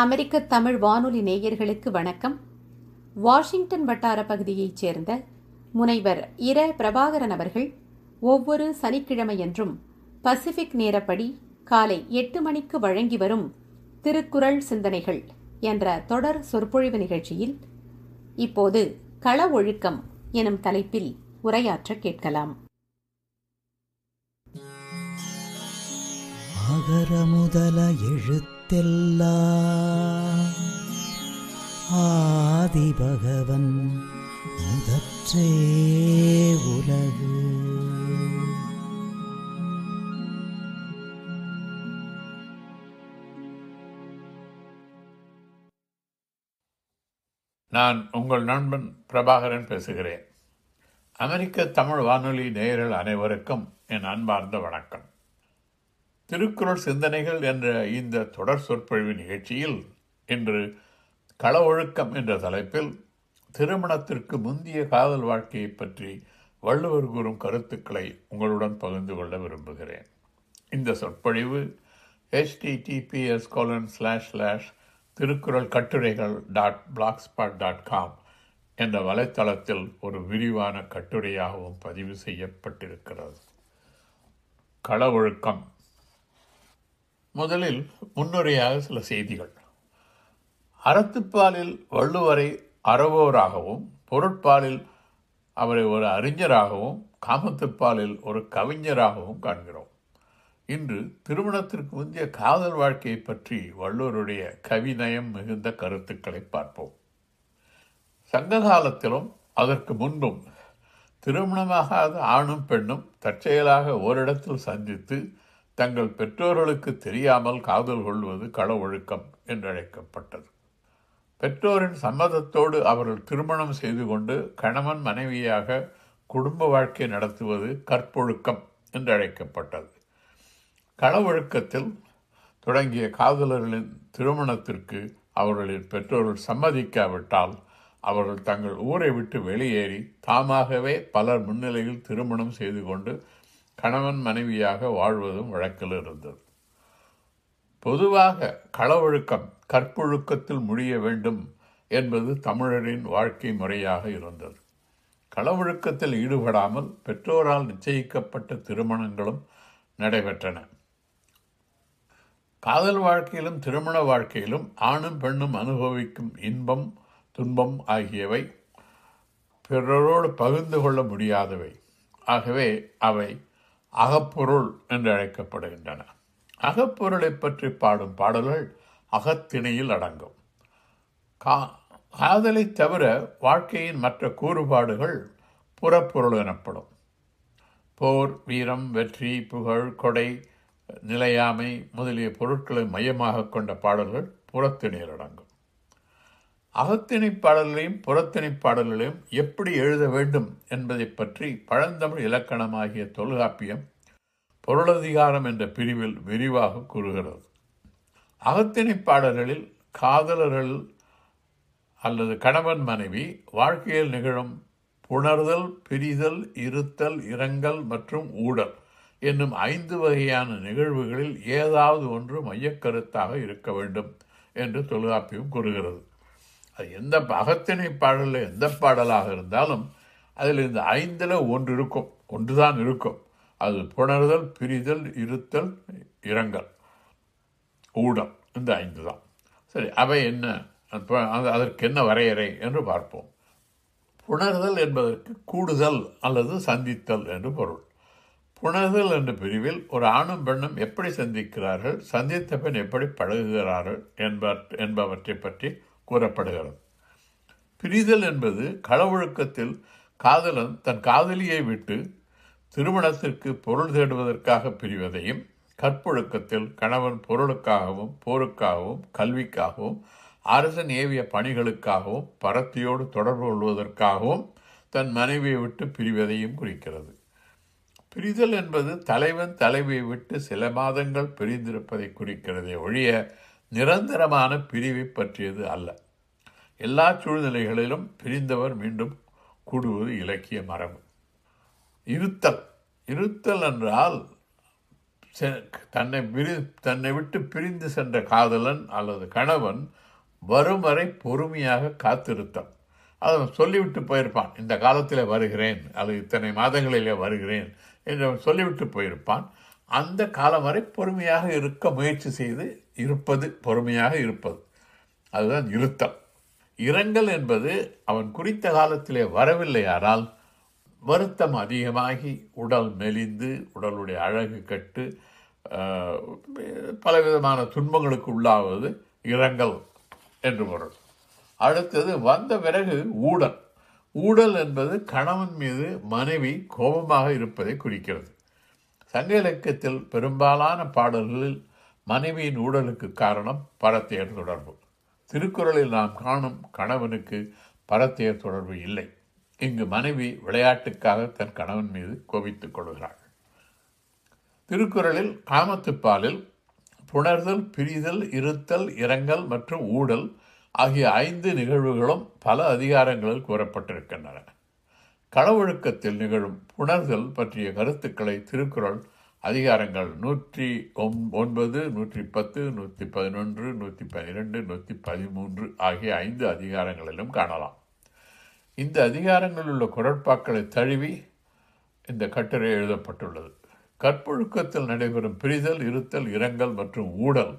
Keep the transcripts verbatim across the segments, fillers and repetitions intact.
அமெரிக்க தமிழ் வானொலி நேயர்களுக்கு வணக்கம். வாஷிங்டன் வட்டார பகுதியைச் சேர்ந்த முனைவர் இர பிரபாகரன் அவர்கள் ஒவ்வொரு சனிக்கிழமையன்றும் பசிபிக் நேரப்படி காலை எட்டு மணிக்கு வழங்கி வரும் திருக்குறள் சிந்தனைகள் என்ற தொடர் சொற்பொழிவு நிகழ்ச்சியில் இப்போது கள ஒழுக்கம் எனும் தலைப்பில் உரையாற்ற கேட்கலாம். ஆதி பகவன் முதற்றே உலகு. நான் உங்கள் நண்பன் பிரபாகரன் பேசுகிறேன். அமெரிக்க தமிழ் வானொலி நேயர்கள் அனைவருக்கும் என் அன்பார்ந்த வணக்கம். திருக்குறள் சிந்தனைகள் என்ற இந்த தொடர் சொற்பொழிவு நிகழ்ச்சியில் இன்று கள ஒழுக்கம் என்ற தலைப்பில் திருமணத்திற்கு முந்தைய காதல் வாழ்க்கையை பற்றி வள்ளுவர் கூறும் கருத்துக்களை உங்களுடன் பகிர்ந்து கொள்ள விரும்புகிறேன். இந்த சொற்பொழிவு https கோலன் ஸ்லாஷ் ஸ்லாஷ் திருக்குறள் கட்டுரைகள் dot blogspot dot com என்ற வலைத்தளத்தில் ஒரு விரிவான கட்டுரையாகவும் பதிவு செய்யப்பட்டிருக்கிறது. கள ஒழுக்கம். முதலில் முன்னுரையாக சில செய்திகள். அறத்துப்பாலில் வள்ளுவரை அறவோராகவும், பொருட்பாலில் அவரை ஒரு அறிஞராகவும், காமத்துப்பாலில் ஒரு கவிஞராகவும் காண்கிறோம். இன்று திருமணத்திற்கு முந்தைய காதல் வாழ்க்கையை பற்றி வள்ளுவருடைய கவிநயம் மிகுந்த கருத்துக்களை பார்ப்போம். சங்க காலத்திலும் அதற்கு முன்பும் திருமணமாகாத ஆணும் பெண்ணும் தற்செயலாக ஓரிடத்தில் சந்தித்து தங்கள் பெற்றோர்களுக்கு தெரியாமல் காதல் கொள்வது கள ஒழுக்கம் என்றழைக்கப்பட்டது. பெற்றோரின் சம்மதத்தோடு அவர்கள் திருமணம் செய்து கொண்டு கணவன் மனைவியாக குடும்ப வாழ்க்கை நடத்துவது கற்பொழுக்கம் என்றழைக்கப்பட்டது. கள ஒழுக்கத்தில் தொடங்கிய காதலர்களின் திருமணத்திற்கு அவர்களின் பெற்றோர்கள் சம்மதிக்காவிட்டால் அவர்கள் தங்கள் ஊரை விட்டு வெளியேறி தாமாகவே பலர் முன்னிலையில் திருமணம் செய்து கொண்டு கணவன் மனைவியாக வாழ்வதும் வழக்கில் இருந்தது. பொதுவாக கள ஒழுக்கம் கற்பொழுக்கத்தில் முடிய வேண்டும் என்பது தமிழரின் வாழ்க்கை முறையாக இருந்தது. கள ஒழுக்கத்தில் ஈடுபடாமல் பெற்றோரால் நிச்சயிக்கப்பட்ட திருமணங்களும் நடைபெற்றன. காதல் வாழ்க்கையிலும் திருமண வாழ்க்கையிலும் ஆணும் பெண்ணும் அனுபவிக்கும் இன்பம் துன்பம் ஆகியவை பிறரோடு பகிர்ந்து கொள்ள முடியாதவை. ஆகவே அவை அகப்பொருள் என்று அழைக்கப்படுகின்றன. அகப்பொருளை பற்றி பாடும் பாடல்கள் அகத்திணையில் அடங்கும். கா காதலை தவிர வாழ்க்கையின் மற்ற கூறுபாடுகள் புறப்பொருள் எனப்படும். போர், வீரம், வெற்றி, புகழ், கொடை, நிலையாமை முதலிய பொருட்களை மையமாக கொண்ட பாடல்கள் புறத்திணையில் அடங்கும். அகத்திணை பாடல்களையும் புறத்திணை பாடல்களையும் எப்படி எழுத வேண்டும் என்பதை பற்றி பழந்தமிழ் இலக்கணமாகிய தொல்காப்பியம் பொருளதிகாரம் என்ற பிரிவில் விரிவாக கூறுகிறது. அகத்திணை பாடல்களில் காதலர்கள் அல்லது கணவன் மனைவி வாழ்க்கையில் நிகழும் புணர்தல், பிரிதல், இருத்தல், இரங்கல் மற்றும் ஊடல் என்னும் ஐந்து வகையான நிகழ்வுகளில் ஏதாவது ஒன்று மையக்கருத்தாக இருக்க வேண்டும் என்று தொல்காப்பியம் கூறுகிறது. அது எந்த அகத்திணை பாடலில் எந்த பாடலாக இருந்தாலும் அதில் இந்த ஐந்தில் ஒன்று இருக்கும், ஒன்று தான் இருக்கும். அது புணர்தல், பிரிதல், இருத்தல், இரங்கல், ஊடல் இந்த ஐந்து தான். சரி, அவை என்ன, அதற்கு என்ன வரையறை என்று பார்ப்போம். புணர்தல் என்பதற்கு கூடுதல் அல்லது சந்தித்தல் என்று பொருள். புணர்தல் என்ற பிரிவில் ஒரு ஆணும் பெண்ணும் எப்படி சந்திக்கிறார்கள், சந்தித்த பின் எப்படி பழகுகிறார்கள் என்ப என்பவற்றை பற்றி கூறப்படுகிறது. பிரிதல் என்பது கள ஒழுக்கத்தில் காதலன் தன் காதலியை விட்டு திருமணத்திற்கு பொருள் தேடுவதற்காக பிரிவதையும், கற்பொழுக்கத்தில் கணவன் பொருளுக்காகவும் போருக்காகவும் கல்விக்காகவும் அரசன் ஏவிய பணிகளுக்காகவும் பரத்தியோடு தொடர்பு கொள்வதற்காகவும் தன் மனைவியை விட்டு பிரிவதையும் குறிக்கிறது. பிரிதல் என்பது தலைவன் தலைவியை விட்டு சில மாதங்கள் பிரிந்திருப்பதை குறிக்கிறதே ஒழிய நிரந்தரமான பிரிவை பற்றியது அல்ல. எல்லா சூழ்நிலைகளிலும் பிரிந்தவர் மீண்டும் கூடுவது இலக்கிய மரபு. இருத்தல். இருத்தல் என்றால் தன்னை பிரி தன்னை விட்டு பிரிந்து சென்ற காதலன் அல்லது கணவன் வரும் வரை பொறுமையாக காத்திருத்தான். அதை சொல்லிவிட்டு போயிருப்பான், இந்த காலத்தில் வருகிறேன் அல்லது இத்தனை மாதங்களிலே வருகிறேன் என்று சொல்லிவிட்டு போயிருப்பான். அந்த காலம் வரை பொறுமையாக இருக்க முயற்சி செய்து இருப்பது, பொறுமையாக இருப்பது, அதுதான் இருத்தல். இரங்கல் என்பது அவன் குறித்த காலத்திலே வரவில்லையானால் வருத்தம் அதிகமாகி உடல் மெலிந்து உடலுடைய அழகு கட்டு பலவிதமான துன்பங்களுக்கு உள்ளாவது இரங்கல் என்று பொருள். அடுத்தது வந்த பிறகு ஊடல். ஊடல் என்பது கணவன் மீது மனைவி கோபமாக இருப்பதை குறிக்கிறது. சங்க இலக்கியத்தில் பெரும்பாலான பாடல்களில் மனைவியின் ஊடலுக்கு காரணம் பரத்தையர் தொடர்பு. திருக்குறளில் நாம் காணும் கணவனுக்கு பரத்தையர் தொடர்பு இல்லை. இங்கு மனைவி விளையாட்டுக்காக தன் கணவன் மீது கோபித்துக் கொள்கிறாள். திருக்குறளில் காமத்துப்பாலில் புணர்தல், பிரிதல், இருத்தல், இரங்கல் மற்றும் ஊடல் ஆகிய ஐந்து நிகழ்வுகளும் பல அதிகாரங்களில் கூறப்பட்டிருக்கின்றன. களவொழுக்கத்தில் நிகழும் புணர்தல் பற்றிய கருத்துக்களை திருக்குறள் அதிகாரங்கள் நூற்றி ஒன்பது, நூற்றி பத்து, நூற்றி பதினொன்று, நூற்றி பன்னிரெண்டு, நூற்றி பதிமூன்று ஆகிய ஐந்து அதிகாரங்களிலும் காணலாம். இந்த அதிகாரங்களில் உள்ள குறட்பாக்களை தழுவி இந்த கட்டுரை எழுதப்பட்டுள்ளது. கற்பொழுக்கத்தில் நடைபெறும் பிரிதல், இருத்தல், இரங்கல் மற்றும் ஊடல்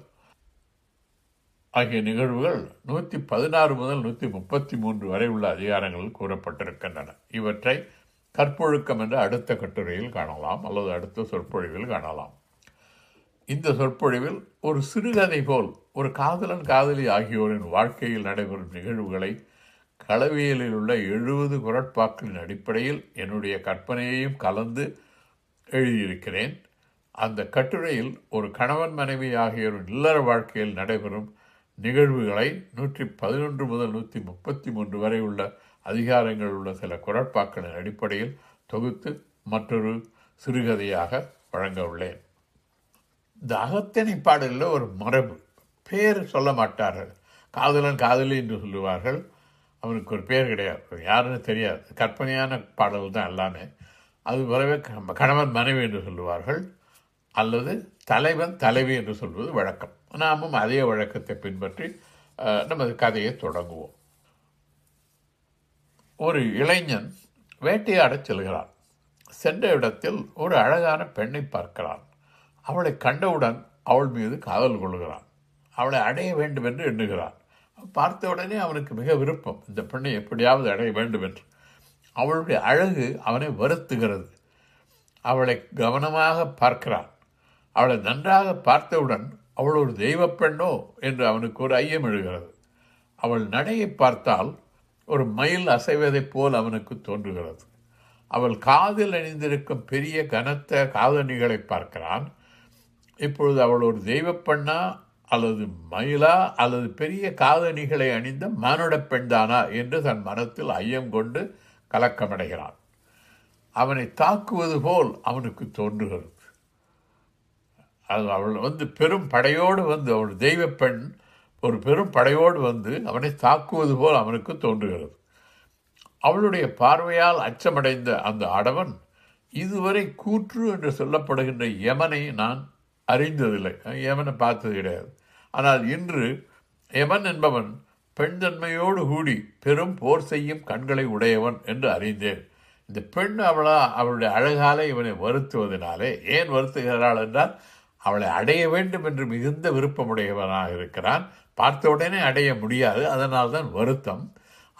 ஆகிய நிகழ்வுகள் நூற்றி பதினாறு முதல் நூற்றி முப்பத்தி மூன்று வரை உள்ள அதிகாரங்களில் கூறப்பட்டிருக்கின்றன. இவற்றை கற்பொழுக்கம் என்ற அடுத்த கட்டுரையில் காணலாம் அல்லது அடுத்த சொற்பொழிவில் காணலாம். இந்த சொற்பொழிவில் ஒரு சிறுகதை போல் ஒரு காதலன் காதலி ஆகியோரின் வாழ்க்கையில் நடைபெறும் நிகழ்வுகளை களவியலில் உள்ள எழுபது குறட்பாக்களின் அடிப்படையில் என்னுடைய கற்பனையையும் கலந்து எழுதியிருக்கிறேன். அந்த கட்டுரையில் ஒரு கணவன் மனைவி ஆகியோரின் இல்லற வாழ்க்கையில் நடைபெறும் நிகழ்வுகளை நூற்றி பதினொன்று முதல் நூற்றி முப்பத்தி மூன்று வரை உள்ள அதிகாரங்கள் உள்ள சில குறட்பாக்களின் அடிப்படையில் தொகுத்து மற்றொரு சிறுகதையாக வழங்க உள்ளேன். இந்த அகத்திணை பாடலில் ஒரு மரபு, பேர் சொல்ல மாட்டார்கள், காதலன் காதலி என்று சொல்லுவார்கள். அவனுக்கு ஒரு பேர் கிடையாது, யாருன்னு தெரியாது, கற்பனையான பாடல் தான் எல்லாமே. அது போலவே கணவன் மனைவி என்று சொல்லுவார்கள் அல்லது தலைவன் தலைவி என்று சொல்வது வழக்கம். நாமும் அதே வழக்கத்தை பின்பற்றி நமது கதையை தொடங்குவோம். ஒரு இளைஞன் வேட்டையாடச் செல்கிறான். சென்ற இடத்தில் ஒரு அழகான பெண்ணை பார்க்கிறான். அவளை கண்டவுடன் அவள் மீது காதல் கொள்கிறான். அவளை அடைய வேண்டும் என்று எண்ணுகிறான். பார்த்தவுடனே அவனுக்கு மிக விருப்பம், இந்த பெண்ணை எப்படியாவது அடைய வேண்டும் என்று. அவளுடைய அழகு அவனை வருத்துகிறது. அவளை கவனமாக பார்க்கிறான். அவளை நன்றாக பார்த்தவுடன் அவள் ஒரு தெய்வ பெண்ணோ என்று அவனுக்கு ஒரு ஐயம் எழுகிறது. அவள் நடையை பார்த்தால் ஒரு மயில் அசைவதைப் போல் அவனுக்கு தோன்றுகிறது. அவள் காதில் அணிந்திருக்கும் பெரிய கனத்த காதணிகளை பார்க்கிறான். இப்பொழுது அவள் ஒரு தெய்வ பெண்ணா அல்லது மயிலா அல்லது பெரிய காதணிகளை அணிந்த மானுட பெண்தானா என்று தன் மனத்தில் ஐயம் கொண்டு கலக்கமடைகிறான். அவனை தாக்குவது போல் அவனுக்கு தோன்றுகிறது. அது அவள் வந்து பெரும் படையோடு வந்து, அவள் தெய்வ பெண் ஒரு பெரும் படையோடு வந்து அவனை தாக்குவது போல் அவனுக்கு தோன்றுகிறது. அவளுடைய பார்வையால் அச்சமடைந்த அந்த ஆடவன், இதுவரை கூற்று என்று சொல்லப்படுகின்ற யமனை நான் அறிந்ததில்லை, யமனை பார்த்தது கிடையாது, ஆனால் இன்று யமன் என்பவன் பெண்தன்மையோடு கூடி பெரும் போர் செய்யும் கண்களை உடையவன் என்று அறிந்தேன். இந்த பெண் அவளா, அவளுடைய அழகாலே இவனை வருத்துவதனாலே, ஏன் வருத்துகிறாள் என்றால் அவளை அடைய வேண்டும் என்று மிகுந்த விருப்பமுடையவனாக இருக்கிறான். பார்த்த உடனே அடைய முடியாது, அதனால்தான் வருத்தம்.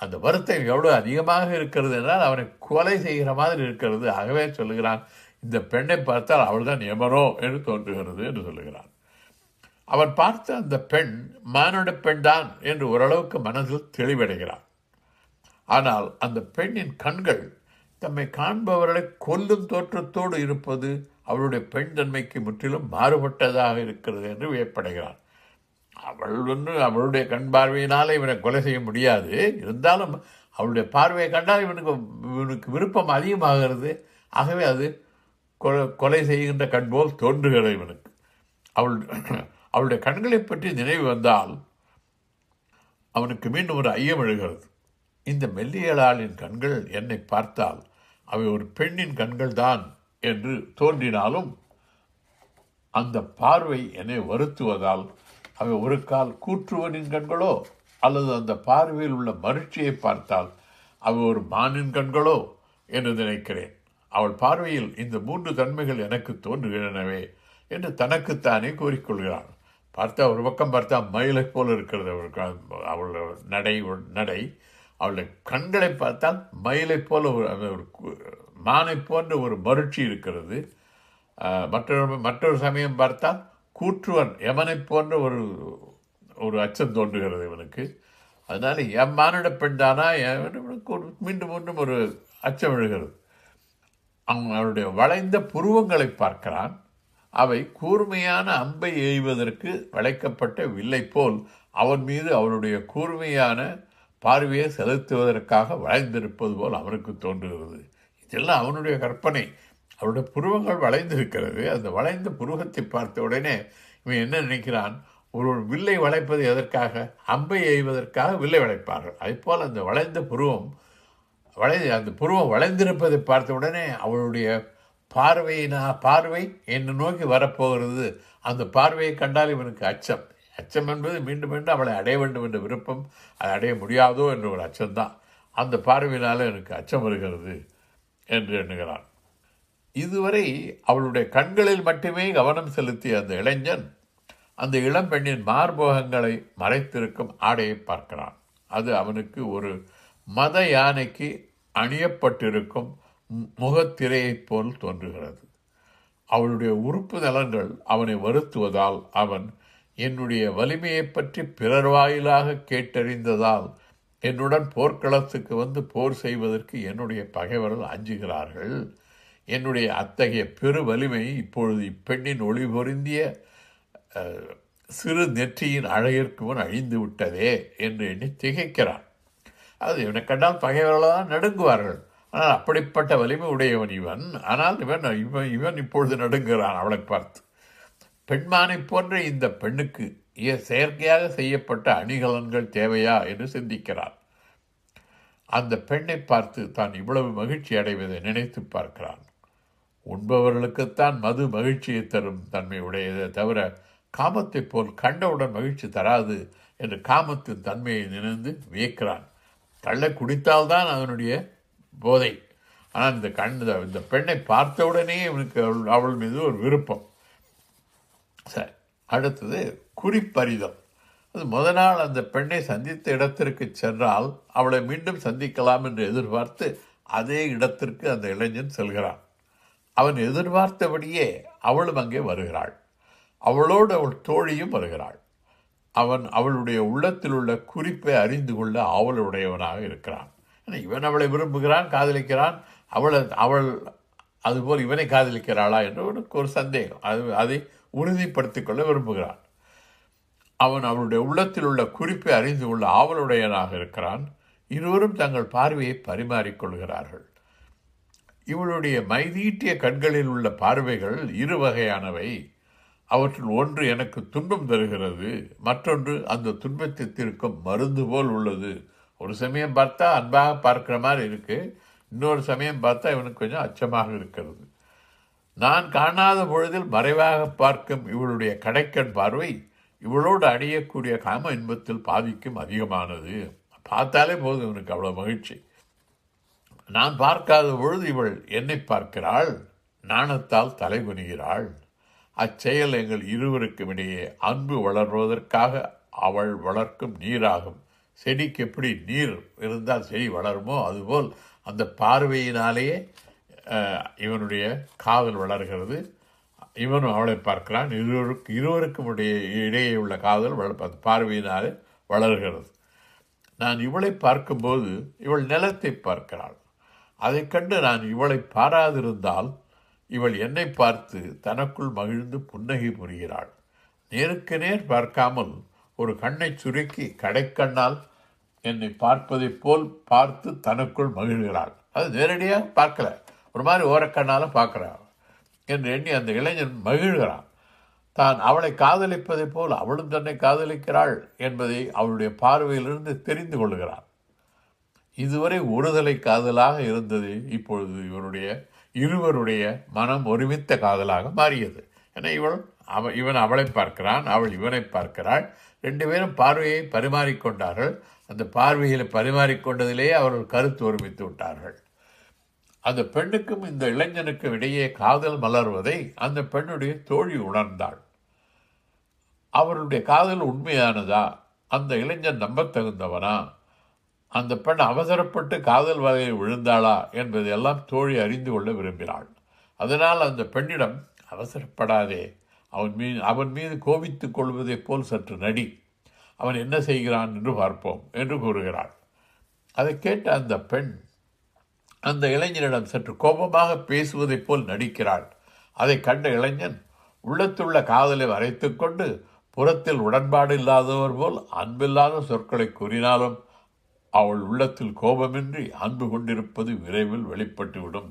அந்த வருத்தம் எவ்வளோ அதிகமாக இருக்கிறது என்றால் அவனை கொலை செய்கிற மாதிரி இருக்கிறது. ஆகவே சொல்லுகிறான், இந்த பெண்ணை பார்த்தால் அவள்தான் எமனோ என்று தோன்றுகிறது என்று சொல்லுகிறான். அவன் பார்த்த அந்த பெண் மானுட பெண்தான் என்று ஓரளவுக்கு மனதில் தெளிவடைகிறான். ஆனால் அந்த பெண்ணின் கண்கள் தம்மை காண்பவர்களை கொல்லும் தோற்றத்தோடு இருப்பது அவளுடைய பெண் தன்மைக்கு முற்றிலும் மாறுபட்டதாக இருக்கிறது என்று வியப்படைகிறான். அவள் ஒன்று அவளுடைய கண் பார்வையினாலே இவனை கொலை செய்ய முடியாது, இருந்தாலும் அவளுடைய பார்வையை கண்டால் இவனுக்கு இவனுக்கு விருப்பம் அதிகமாகிறது. ஆகவே அது கொலை செய்கின்ற கண் போல் தோன்றுகிறது இவனுக்கு. அவள் அவளுடைய கண்களை பற்றி நினைவு வந்தால் அவனுக்கு மீண்டும் ஒரு ஐயம் எழுகிறது. இந்த மெல்லியலாளின் கண்கள் என்னை பார்த்தால் அவை ஒரு பெண்ணின் கண்கள் தான் என்று தோன்றினாலும் அந்த பார்வை என்னை வருத்துவதால் அவை ஒரு கால் கூற்றுவனின் கண்களோ அல்லது அந்த பார்வையில் உள்ள மகிழ்ச்சியை பார்த்தால் அவை ஒரு மானின் கண்களோ என்று நினைக்கிறேன். அவள் பார்வையில் இந்த மூன்று தன்மைகள் எனக்கு தோன்றுகின்றனவே என்று தனக்குத்தானே கூறிக்கொள்கிறாள். பார்த்தா ஒரு பக்கம் பார்த்தா மயிலை போல் இருக்கிறது அவள் அவள் நடை நடை அவளுடைய கண்களை பார்த்தால் மயிலை போல ஒரு மானை போன்ற ஒரு மகிழ்ச்சி இருக்கிறது. மற்றொரு மற்றொரு சமயம் பார்த்தால் கூற்றுவன் யமனை போன்ற ஒரு ஒரு அச்சம் தோன்றுகிறது இவனுக்கு. அதனால் என் மானிட பெண் தானா மீண்டும் மீண்டும் ஒரு அச்சம் எழுகிறது. அவன் அவனுடைய வளைந்த புருவங்களை பார்க்கிறான். அவை கூர்மையான அம்பை எய்வதற்கு வளைக்கப்பட்ட வில்லை போல் அவன் மீது அவனுடைய கூர்மையான பார்வையை செலுத்துவதற்காக வளைந்திருப்பது போல் அவனுக்கு தோன்றுகிறது. இதெல்லாம் அவனுடைய கற்பனை. அவருடைய புருவங்கள் வளைந்திருக்கிறது. அந்த வளைந்த புருவத்தை பார்த்த உடனே இவன் என்ன நினைக்கிறான்? ஒரு வில்லை வளைப்பது எதற்காக? அம்பை எய்வதற்காக வில்லை வளைப்பார்கள். அதேபோல் அந்த வளைந்த புருவம் வளை அந்த புருவம் வளைந்திருப்பதை பார்த்த உடனே அவளுடைய பார்வையினா பார்வை என்னை நோக்கி வரப்போகிறது. அந்த பார்வையை கண்டால் இவனுக்கு அச்சம். அச்சம் என்பது மீண்டும் மீண்டும் அவளை அடைய வேண்டும் என்ற விருப்பம், அதை அடைய முடியாதோ என்ற ஒரு அச்சம்தான். அந்த பார்வையினால் எனக்கு அச்சம் வருகிறது என்று எண்ணுகிறான். இதுவரை அவளுடைய கண்களில் மட்டுமே கவனம் செலுத்திய அந்த இளைஞன் அந்த இளம் பெண்ணின் மார்போகங்களை மறைத்திருக்கும் ஆடையை பார்க்கிறான். அது அவனுக்கு ஒரு மத யானைக்கு அணியப்பட்டிருக்கும் முகத்திரையைப் போல் தோன்றுகிறது. அவளுடைய உறுப்பு நலன்கள் அவனை வருத்துவதால் அவன் என்னுடைய வலிமையை பற்றி பிறர் வாயிலாக கேட்டறிந்ததால் என்னுடன் போர்க்களத்துக்கு வந்து போர் செய்வதற்கு என்னுடைய பகைவர்கள் அஞ்சுகிறார்கள். என்னுடைய அத்தகைய பெரு வலிமை இப்பொழுது இப்பெண்ணின் ஒளி பொருந்திய சிறு நெற்றியின் அழகிற்கு முன் அழிந்து விட்டதே என்று எண்ணி திகைக்கிறான். அது இவனை கண்டால் பகைவர்களாக நடுங்குவார்கள். ஆனால் அப்படிப்பட்ட வலிமை உடையவன் இவன். ஆனால் இவன் இவன் இவன் இப்பொழுது நடுங்குகிறான் அவளை பார்த்து. பெண்மானை போன்ற இந்த பெண்ணுக்கு செயற்கையாக செய்யப்பட்ட அணிகலன்கள் தேவையா என்று சிந்திக்கிறான். அந்த பெண்ணை பார்த்து தான் இவ்வளவு மகிழ்ச்சி அடைவதை நினைத்து பார்க்கிறான். உண்பவர்களுக்குத்தான் மது மகிழ்ச்சியை தரும் தன்மை உடையதை தவிர காமத்தை போல் கண்டவுடன் மகிழ்ச்சி தராது என்று காமத்தின் தன்மையை நினைந்து வியக்கிறான். கள்ள குடித்தால்தான் அதனுடைய போதை. ஆனால் இந்த கண்ட இந்த பெண்ணை பார்த்தவுடனே இவனுக்கு அவள் அவள் மீது ஒரு விருப்பம். சரி, அடுத்தது குறிப்பறிதல். அது முத நாள் அந்த பெண்ணை சந்தித்த இடத்திற்கு சென்றால் அவளை மீண்டும் சந்திக்கலாம் என்று எதிர்பார்த்து அதே இடத்திற்கு அந்த இளைஞன் செல்கிறான். அவன் எதிர்பார்த்தபடியே அவளும் அங்கே வருகிறாள். அவளோடு அவள் தோழியும் வருகிறாள். அவன் அவளுடைய உள்ளத்தில் உள்ள குறிப்பை அறிந்து கொள்ள அவளுடையவனாக இருக்கிறான். இவன் அவளை விரும்புகிறான், காதலிக்கிறான். அவளை அவள் அதுபோல் இவனை காதலிக்கிறாளா என்று அவனுக்கு ஒரு சந்தேகம். அது அதை உறுதிப்படுத்திக் கொள்ள விரும்புகிறான். அவன் அவளுடைய உள்ளத்தில் உள்ள குறிப்பை அறிந்து கொள்ள ஆவலுடையனாக இருக்கிறான். இருவரும் தங்கள் பார்வையை பரிமாறிக்கொள்கிறார்கள். இவளுடைய மைதீட்டிய கண்களில் உள்ள பார்வைகள் இரு வகையானவை. அவற்றில் ஒன்று எனக்கு துன்பம் தருகிறது, மற்றொன்று அந்த துன்பத்தை தீர்க்கும் மருந்து போல் உள்ளது. ஒரு சமயம் பார்த்தா அன்பாக பார்க்குற மாதிரி இருக்குது, இன்னொரு சமயம் பார்த்தா இவனுக்கு கொஞ்சம் அச்சமாக இருக்கிறது. நான் காணாத பொழுதில் மறைவாக பார்க்கும் இவளுடைய கடைக்கண் பார்வை இவளோடு அடையக்கூடிய காம இன்பத்தில் பாதிக்கும் அதிகமானது. பார்த்தாலே போதும் இவனுக்கு அவ்வளோ மகிழ்ச்சி. நான் பார்க்காத பொழுது இவள் என்னை பார்க்கிறாள், நாணத்தால் தலை குனிகிறாள். அச்செயல் எங்கள் இருவருக்கும் இடையே அன்பு வளர்வதற்காக அவள் வளர்க்கும் நீராகும். செடிக்கு எப்படி நீர் இருந்தால் செடி வளருமோ அதுபோல் அந்த பார்வையினாலேயே இவனுடைய காதல் வளர்கிறது. இவனும் அவளை பார்க்கிறான். இருவருக்கு இருவருக்கும் இடையே இடையே உள்ள காதல் வளர்ப்பது பார்வையினாலே வளர்கிறது. நான் இவளை பார்க்கும்போது இவள் நிலத்தை பார்க்கிறாள். அதை கண்டு நான் இவளை பாராதிருந்தால் இவள் என்னை பார்த்து தனக்குள் மகிழ்ந்து புன்னகை புரிகிறாள். நேருக்கு நேர் பார்க்காமல் ஒரு கண்ணை சுருக்கி கடைக்கண்ணால் என்னை பார்ப்பதை போல் பார்த்து தனக்குள் மகிழ்கிறாள். அது நேரடியாக பார்க்கல, ஒரு மாதிரி ஓரக்கண்ணால் பார்க்குறாள் என்று எண்ணி அந்த இளைஞன் மகிழ்கிறான். தான் அவளை காதலிப்பதை போல் அவளும் தன்னை காதலிக்கிறாள் என்பதை அவளுடைய பார்வையிலிருந்து தெரிந்து கொள்கிறான். இதுவரை ஒருதலை காதலாக இருந்தது இப்பொழுது இவருடைய இருவருடைய மனம் ஒருமித்த காதலாக மாறியது. ஏன்னா இவள் அவன் இவன் அவளை பார்க்கிறான், அவள் இவனை பார்க்கிறாள். ரெண்டு பேரும் பார்வையை பரிமாறிக்கொண்டார்கள். அந்த பார்வையில் பரிமாறிக்கொண்டதிலேயே அவர்கள் கருத்து ஒருமித்து விட்டார்கள். அந்த பெண்ணுக்கும் இந்த இளைஞனுக்கும் இடையே காதல் மலர்வதை அந்த பெண்ணுடைய தோழி உணர்ந்தாள். அவருடைய காதல் உண்மையானதா, அந்த இளைஞன் நம்பத்தகுந்தவனா, அந்த பெண் அவசரப்பட்டு காதல் வலையில் விழுந்தாளா என்பதையெல்லாம் தோழி அறிந்து கொள்ள விரும்பினாள். அதனால் அந்த பெண்ணிடம், அவசரப்படாதே, அவன் மீது அவன் மீது கோபித்துக் கொள்வதைப் போல் சற்று நடி, அவன் என்ன செய்கிறான் என்று பார்ப்போம் என்று கூறுகிறாள். அதை கேட்ட அந்த பெண் அந்த இளைஞனிடம் சற்று கோபமாக பேசுவதைப் போல் நடிக்கிறாள். அதை கண்ட இளைஞன் உள்ளத்துள்ள காதலை வரைத்து கொண்டு புறத்தில் உடன்பாடு இல்லாதவர் போல் அன்பில்லாத சொற்களை கூறினாலும் அவள் உள்ளத்தில் கோபமின்றி அன்பு கொண்டிருப்பது விரைவில் வெளிப்பட்டுவிடும்.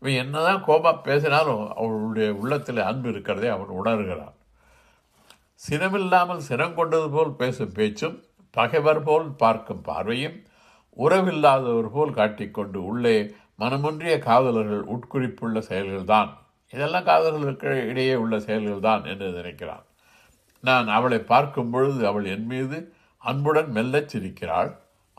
இவன் என்னதான் கோபம் பேசினாலும் அவளுடைய உள்ளத்தில் அன்பு இருக்கிறதை அவன் உணர்கிறான். சினமில்லாமல் சினம் கொண்டது போல் பேசும் பேச்சும், பகைவர் போல் பார்க்கும் பார்வையும், உறவில்லாதவர் போல் காட்டிக்கொண்டு உள்ளே மனமொன்றிய காதலர்கள் உட்குறிப்புள்ள செயல்கள்தான் இதெல்லாம், காதலர்களுக்கு இடையே உள்ள செயல்கள்தான் என்று நினைக்கிறான். நான் அவளை பார்க்கும் பொழுது அவள் என் மீது அன்புடன் மெல்லச் சிரிக்கிறாள்.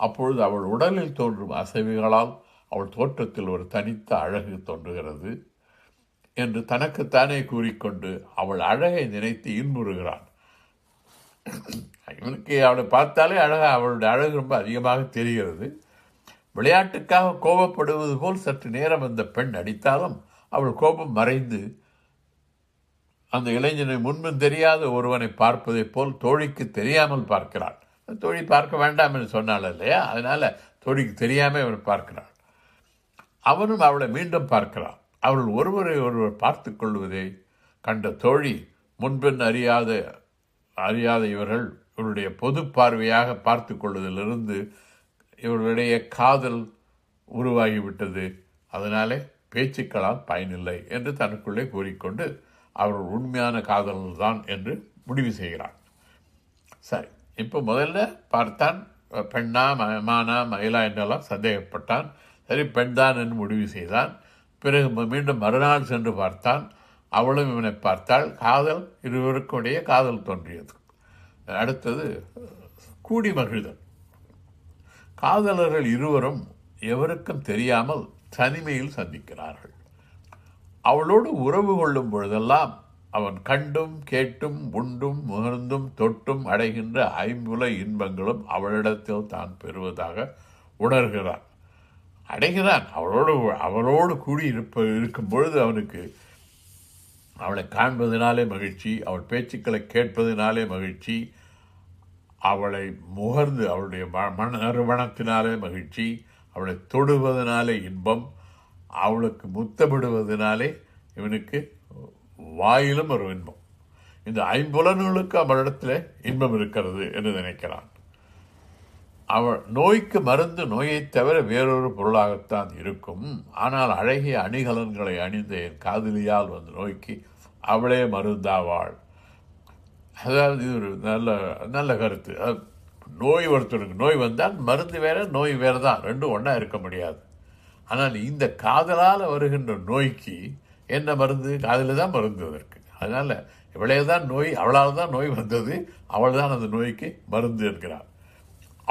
அப்பொழுது அவள் உடலில் தோன்றும் அசைவுகளால் அவள் தோற்றத்தில் ஒரு தனித்த அழகு தோன்றுகிறது என்று தனக்குத்தானே கூறிக்கொண்டு அவள் அழகை நினைத்து இன்புறுகிறான். இவனுக்கு அவளை பார்த்தாலே அழக அவளுடைய அழகு ரொம்ப அதிகமாக தெரிகிறது. விளையாட்டுக்காக கோபப்படுவது போல் சற்று நேரம் அந்த பெண் நடித்தாலும் அவள் கோபம் மறைந்து அந்த இளைஞனை முன்பு தெரியாத ஒருவனை பார்ப்பதைப் போல் தோழிக்கு தெரியாமல் பார்க்கிறாள். தோழி பார்க்க வேண்டாம் என்று சொன்னாள் இல்லையா, அதனால் தோழிக்கு தெரியாமல் அவன் பார்க்கிறாள். அவனும் அவளை மீண்டும் பார்க்கிறான். அவள் ஒருவரை ஒருவர் பார்த்து கொள்வதை கண்ட தோழி, முன்பின் அறியாத அறியாத இவர்கள் இவருடைய பொது பார்வையாக பார்த்து கொள்வதிலிருந்து இவர்களுடைய காதல் உருவாகிவிட்டது, அதனாலே பேச்சுக்களால் பயனில்லை என்று தனக்குள்ளே கூறிக்கொண்டு அவர்கள் உண்மையான காதல்தான் என்று முடிவு செய்கிறான். சரி, இப்போ முதல்ல பார்த்தான் பெண்ணா மானா மயிலா என்றெல்லாம் சந்தேகப்பட்டான். சரி, பெண் தான் என்று முடிவு செய்தான். பிறகு மீண்டும் மறுநாள் சென்று பார்த்தான். அவளும் இவனை பார்த்தாள். காதல், இருவருக்குடைய காதல் தோன்றியது. அடுத்தது கூடி மகிழ்தல். காதலர்கள் இருவரும் எவருக்கும் தெரியாமல் தனிமையில் சந்திக்கிறார்கள். அவளோடு உறவு கொள்ளும் பொழுதெல்லாம் அவன் கண்டும் கேட்டும் உண்டும் முகர்ந்தும் தொட்டும் அடைகின்ற ஐம்புல இன்பங்களும் அவளிடத்தில் தான் பெறுவதாக உணர்கிறான், அடைகிறான். அவளோடு அவளோடு கூடி இருப்ப இருக்கும் பொழுது அவனுக்கு அவளை காண்பதினாலே மகிழ்ச்சி, அவள் பேச்சுக்களை கேட்பதினாலே மகிழ்ச்சி, அவளை முகர்ந்து அவளுடைய மன அறுவணத்தினாலே மகிழ்ச்சி, அவளை தொடுவதனாலே இன்பம், அவளுக்கு முத்தமிடுவதனாலே இவனுக்கு வாயிலும் ஒரு இன்பம். இந்த ஐம்புலன்களுக்கு அவளிடத்தில் இன்பம் இருக்கிறது என்று நினைக்கிறான். அவள் நோய்க்கு மருந்து நோயை தவிர வேறொரு பொருளாகத்தான் இருக்கும். ஆனால் அழகிய அணிகலன்களை அணிந்த என் காதலியால் வந்து நோய்க்கு அவளே மருந்தாவாள். அதாவது இது ஒரு நல்ல நல்ல கருத்து. நோய், ஒருத்தருக்கு நோய் வந்தால் மருந்து வேற நோய் வேறு தான், ரெண்டும் ஒன்றா இருக்க முடியாது. ஆனால் இந்த காதலால் வருகின்ற நோய்க்கு என்ன மருந்து? காதலில் தான் மருந்து அதற்கு. அதனால் இவளே தான் நோய், அவளால் தான் நோய் வந்தது, அவள் தான் அந்த நோய்க்கு மருந்து என்கிறாள்.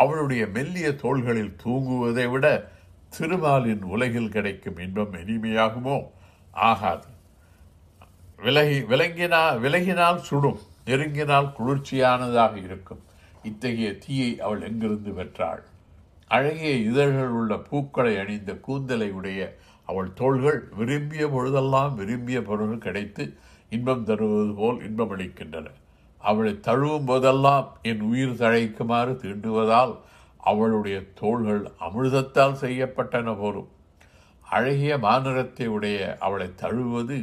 அவளுடைய மெல்லிய தோள்களில் தூங்குவதை விட திருமாலின் உலகில் கிடைக்கும் இன்பம் இனிமையாகுமோ? ஆகாது. விலகி விலங்கினா விலகினால் சுடும், நெருங்கினால் குளிர்ச்சியானதாக இருக்கும். இத்தகைய தீயை அவள் எங்கிருந்து பெற்றாள்? அழகிய இதழ்கள் உள்ள பூக்களை அணிந்த கூந்தலை உடைய அவள் தோள்கள் விரும்பிய பொழுதெல்லாம் விரும்பிய பொருள் கிடைத்து இன்பம் தருவது போல் இன்பமளிக்கின்றன. அவளை தழுவும் போதெல்லாம் என் உயிர் தழைக்குமாறு தீண்டுவதால் அவளுடைய தோள்கள் அமிர்தத்தால் செய்யப்பட்டன போலும். அழகிய மாநிறத்தை உடைய அவளை தழுவது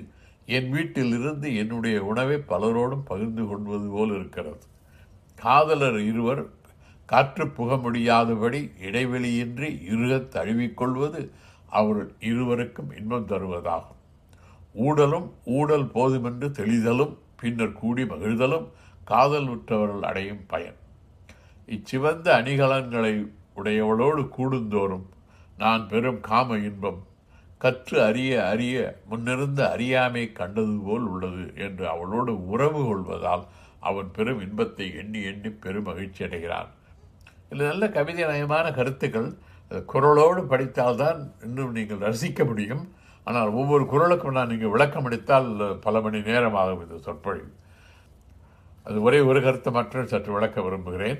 என் வீட்டிலிருந்து என்னுடைய உணவை பலரோடும் பகிர்ந்து கொள்வது போல் இருக்கிறது. காதலர் இருவர் காற்று புக முடியாதபடி இடைவெளியின்றி இருகத் தழுவிக்கொள்வது அவர்கள் இருவருக்கும் இன்பம் தருவதாகும். ஊடலும் ஊடல் போதுமென்று தெளிதலும் பின்னர் கூடி மகிழ்தலும் காதல் உற்றவர்கள் அடையும் பயன். இச்சிவந்த அணிகலன்களை உடையவளோடு கூடுந்தோறும் நான் பெறும் காம இன்பம் கற்று அறிய அறிய முன்னிருந்த அறியாமை கண்டது போல் உள்ளது என்று அவளோடு உறவு கொள்வதால் அவன் பெரும் இன்பத்தை எண்ணி எண்ணி பெரும் மகிழ்ச்சி அடைகிறான். இதில் நல்ல கவிதை நயமான கருத்துக்கள் குரலோடு படித்தால்தான் இன்னும் நீங்கள் ரசிக்க முடியும். ஆனால் ஒவ்வொரு குரலுக்கும் நான் நீங்கள் விளக்கம் அளித்தால் பல மணி நேரமாகும் இந்த சொற்பொழிவு. அது ஒரே ஒரு கருத்து மற்றும் சற்று விளக்க விரும்புகிறேன்.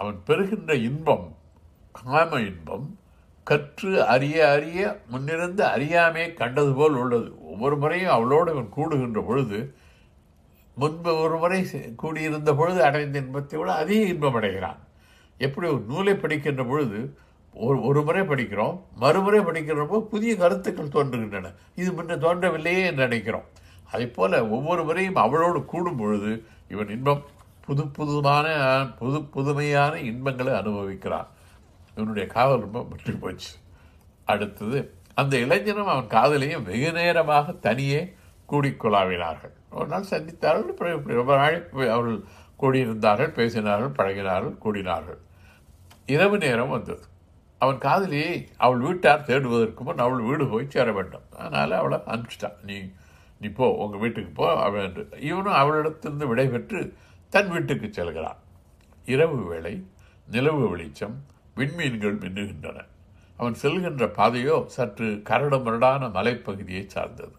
அவன் பெறுகின்ற இன்பம் காம இன்பம் கற்று அறிய அறிய முன்னிருந்து அறியாமையே கண்டது போல் உள்ளது. ஒவ்வொரு முறையும் அவளோடு அவன் கூடுகின்ற பொழுது முன்பு ஒரு முறை கூடியிருந்த பொழுது அடைந்த இன்பத்தை விட அதிக இன்பம் அடைகிறான். எப்படி ஒரு நூலை படிக்கின்ற பொழுது ஒரு ஒரு முறை படிக்கிறோம், மறுமுறை படிக்கிறப்போ புதிய கருத்துக்கள் தோன்றுகின்றன, இது முன்ன தோன்றவில்லையே என்று நினைக்கிறோம். அதைப்போல் ஒவ்வொரு முறையும் அவளோடு கூடும் பொழுது இவன் இன்பம் புது புதுமான புது புதுமையான இன்பங்களை அனுபவிக்கிறான். இவனுடைய காதல் ரொம்ப முற்றி போச்சு. அடுத்தது, அந்த இளைஞனும் அவன் காதலையும் வெகு நேரமாக தனியே கூடிக்கொள்ளாவினார்கள். ஒரு நாள் சந்தித்தார்கள், ரொம்ப நாள் அவர்கள் கூடியிருந்தார்கள், பேசினார்கள், பழகினார்கள், கூடினார்கள். இரவு நேரம் வந்தது. அவன் காதலியை அவள் வீட்டார் தேடுவதற்கு முன் அவள் வீடு போய் சேர வேண்டும். அதனால் அவளை அனுப்பிச்சிட்டான், நீ நீ போ, உங்கள் வீட்டுக்கு போ அவள் என்று. இவனும் அவளிடத்திலிருந்து விடைபெற்று தன் வீட்டுக்கு செல்கிறான். இரவு வேளை, நிலவு வெளிச்சம், விண்மீன்கள் மின்னுகின்றன. அவன் செல்கின்ற பாதையோ சற்று கரடு முரடான மலைப்பகுதியை சார்ந்தது.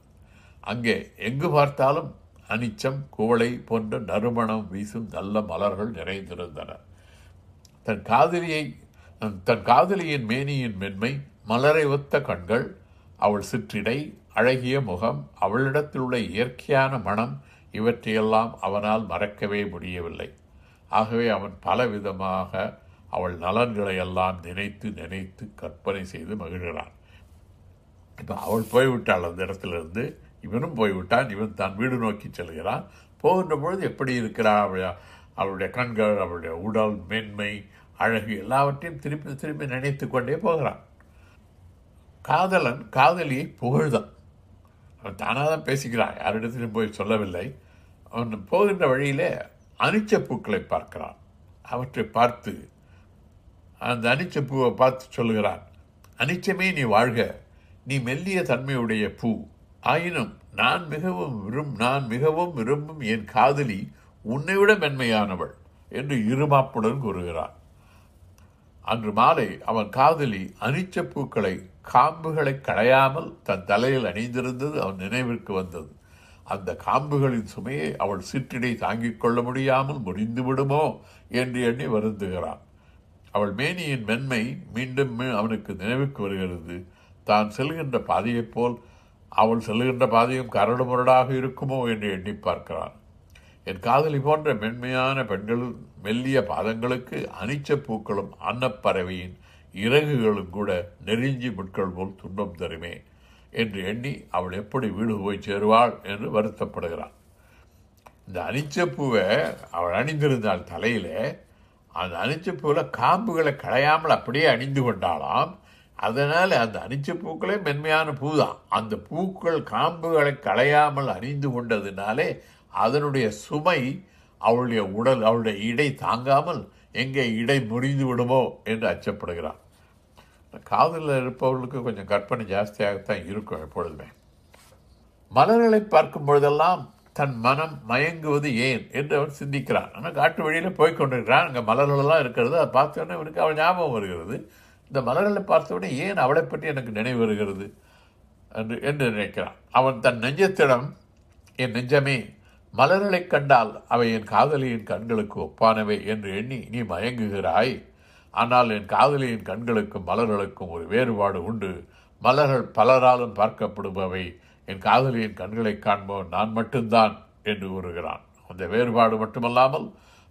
அங்கே எங்கு பார்த்தாலும் அனிச்சம், குவளை போன்ற நறுமணம் வீசும் நல்ல மலர்கள் நிறைந்திருந்தன. தன் காதலியை தன் காதலியின் மேனியின் மென்மை, மலரை ஒத்த கண்கள், அவள் சிற்றிடை, அழகிய முகம், அவளிடத்தில் உள்ள இயற்கையான மனம், இவற்றையெல்லாம் அவனால் மறக்கவே முடியவில்லை. ஆகவே அவன் பலவிதமாக அவள் நலன்களை எல்லாம் நினைத்து நினைத்து கற்பனை செய்து மகிழ்கிறான். இப்போ அவள் போய்விட்டாள், அந்த இடத்திலிருந்து இவனும் போய்விட்டான். இவன் தான் வீடு நோக்கி செல்கிறான். போகின்ற பொழுது எப்படி இருக்கிறாள், அவள் அவளுடைய கண்கள், அவளுடைய உடல் மென்மை, அழகு எல்லாவற்றையும் திருப்பி திரும்பி நினைத்து கொண்டே போகிறான். காதலன் காதலியை புகழ்தான். அவன் தானாக தான் பேசிக்கிறான், யாரிடத்திலும் போய் சொல்லவில்லை. அவன் போகின்ற வழியிலே அனிச்ச பூக்களை பார்க்கிறான். அவற்றை பார்த்து அந்த அனிச்ச பூவை பார்த்து சொல்லுகிறான், அனிச்சமே நீ வாழ்க, நீ மெல்லிய தன்மையுடைய பூ, ஆயினும் நான் மிகவும் விரும் நான் மிகவும் விரும்பும் என் காதலி உன்னை விட மென்மையானவள் என்று இருமாப்புடன் கூறுகிறான். அன்று மாலை அவன் காதலி அனிச்ச பூக்களை காம்புகளை களையாமல் தன் தலையில் அணிந்திருந்தது அவன் நினைவிற்கு வந்தது. அந்த காம்புகளின் சுமையை அவள் சிற்றிடை தாங்கிக் கொள்ள முடியாமல் முடிந்து விடுமோ என்று எண்ணி வருந்துகிறான். அவள் மேனியின் மென்மை மீண்டும் அவனுக்கு நினைவுக்கு வருகிறது. தான் செல்கின்ற பாதையைப் போல் அவள் செல்கின்ற பாதையும் கரடு முரடாக இருக்குமோ என்று எண்ணி பார்க்கிறான். என் காதலி போன்ற மென்மையான பெண்களும் மெல்லிய பாதங்களுக்கு அனிச்ச பூக்களும் அன்னப்பறவையின் இறகுகளும் கூட நெருஞ்சி முட்கள் போல் துன்பம் தருமே என்று எண்ணி அவள் எப்படி வீடு போய் சேருவாள் என்று வருத்தப்படுகிறான். இந்த அனிச்ச பூவை அவள் அணிந்திருந்தாள் தலையிலே, அந்த அனிச்ச பூவில் காம்புகளை களையாமல் அப்படியே அணிந்து கொண்டாளாம். அதனால் அந்த அனிச்ச பூக்களே மென்மையான பூ தான். அந்த பூக்கள் காம்புகளை களையாமல் அணிந்து கொண்டதுனாலே அதனுடைய சுமை அவளுடைய உடல், அவளுடைய இடை தாங்காமல் எங்கே இடை முறிந்து விடுமோ என்று அச்சப்படுகிறான். காதலில் இருப்பவர்களுக்கு கொஞ்சம் கற்பனை ஜாஸ்தியாகத்தான் இருக்கும் எப்பொழுதுமே. மலர்களை பார்க்கும் பொழுதெல்லாம் தன் மனம் மயங்குவது ஏன் என்று அவன் சிந்திக்கிறான். ஆனால் காட்டு வழியில் போய்கொண்டிருக்கிறான், அங்கே மலர்களெல்லாம் இருக்கிறது. அதை பார்த்தோன்னே இவனுக்கு அவள் ஞாபகம் வருகிறது. இந்த மலர்களை பார்த்தவுடனே ஏன் அவளை பற்றி எனக்கு நினைவு வருகிறது என்று என்று நினைக்கிறான். அவன் தன் நெஞ்சத்திடம், என் நெஞ்சமே, மலர்களை கண்டால் அவை என் காதலியின் கண்களுக்கு ஒப்பானவை என்று எண்ணி நீ மயங்குகிறாய். ஆனால் என் காதலியின் கண்களுக்கும் மலர்களுக்கும் ஒரு வேறுபாடு உண்டு. மலர்கள் பலராலும் பார்க்கப்படுபவை, என் காதலியின் கண்களை காண்பவன் நான் மட்டும்தான் என்று கூறுகிறான். அந்த வேறுபாடு மட்டுமல்லாமல்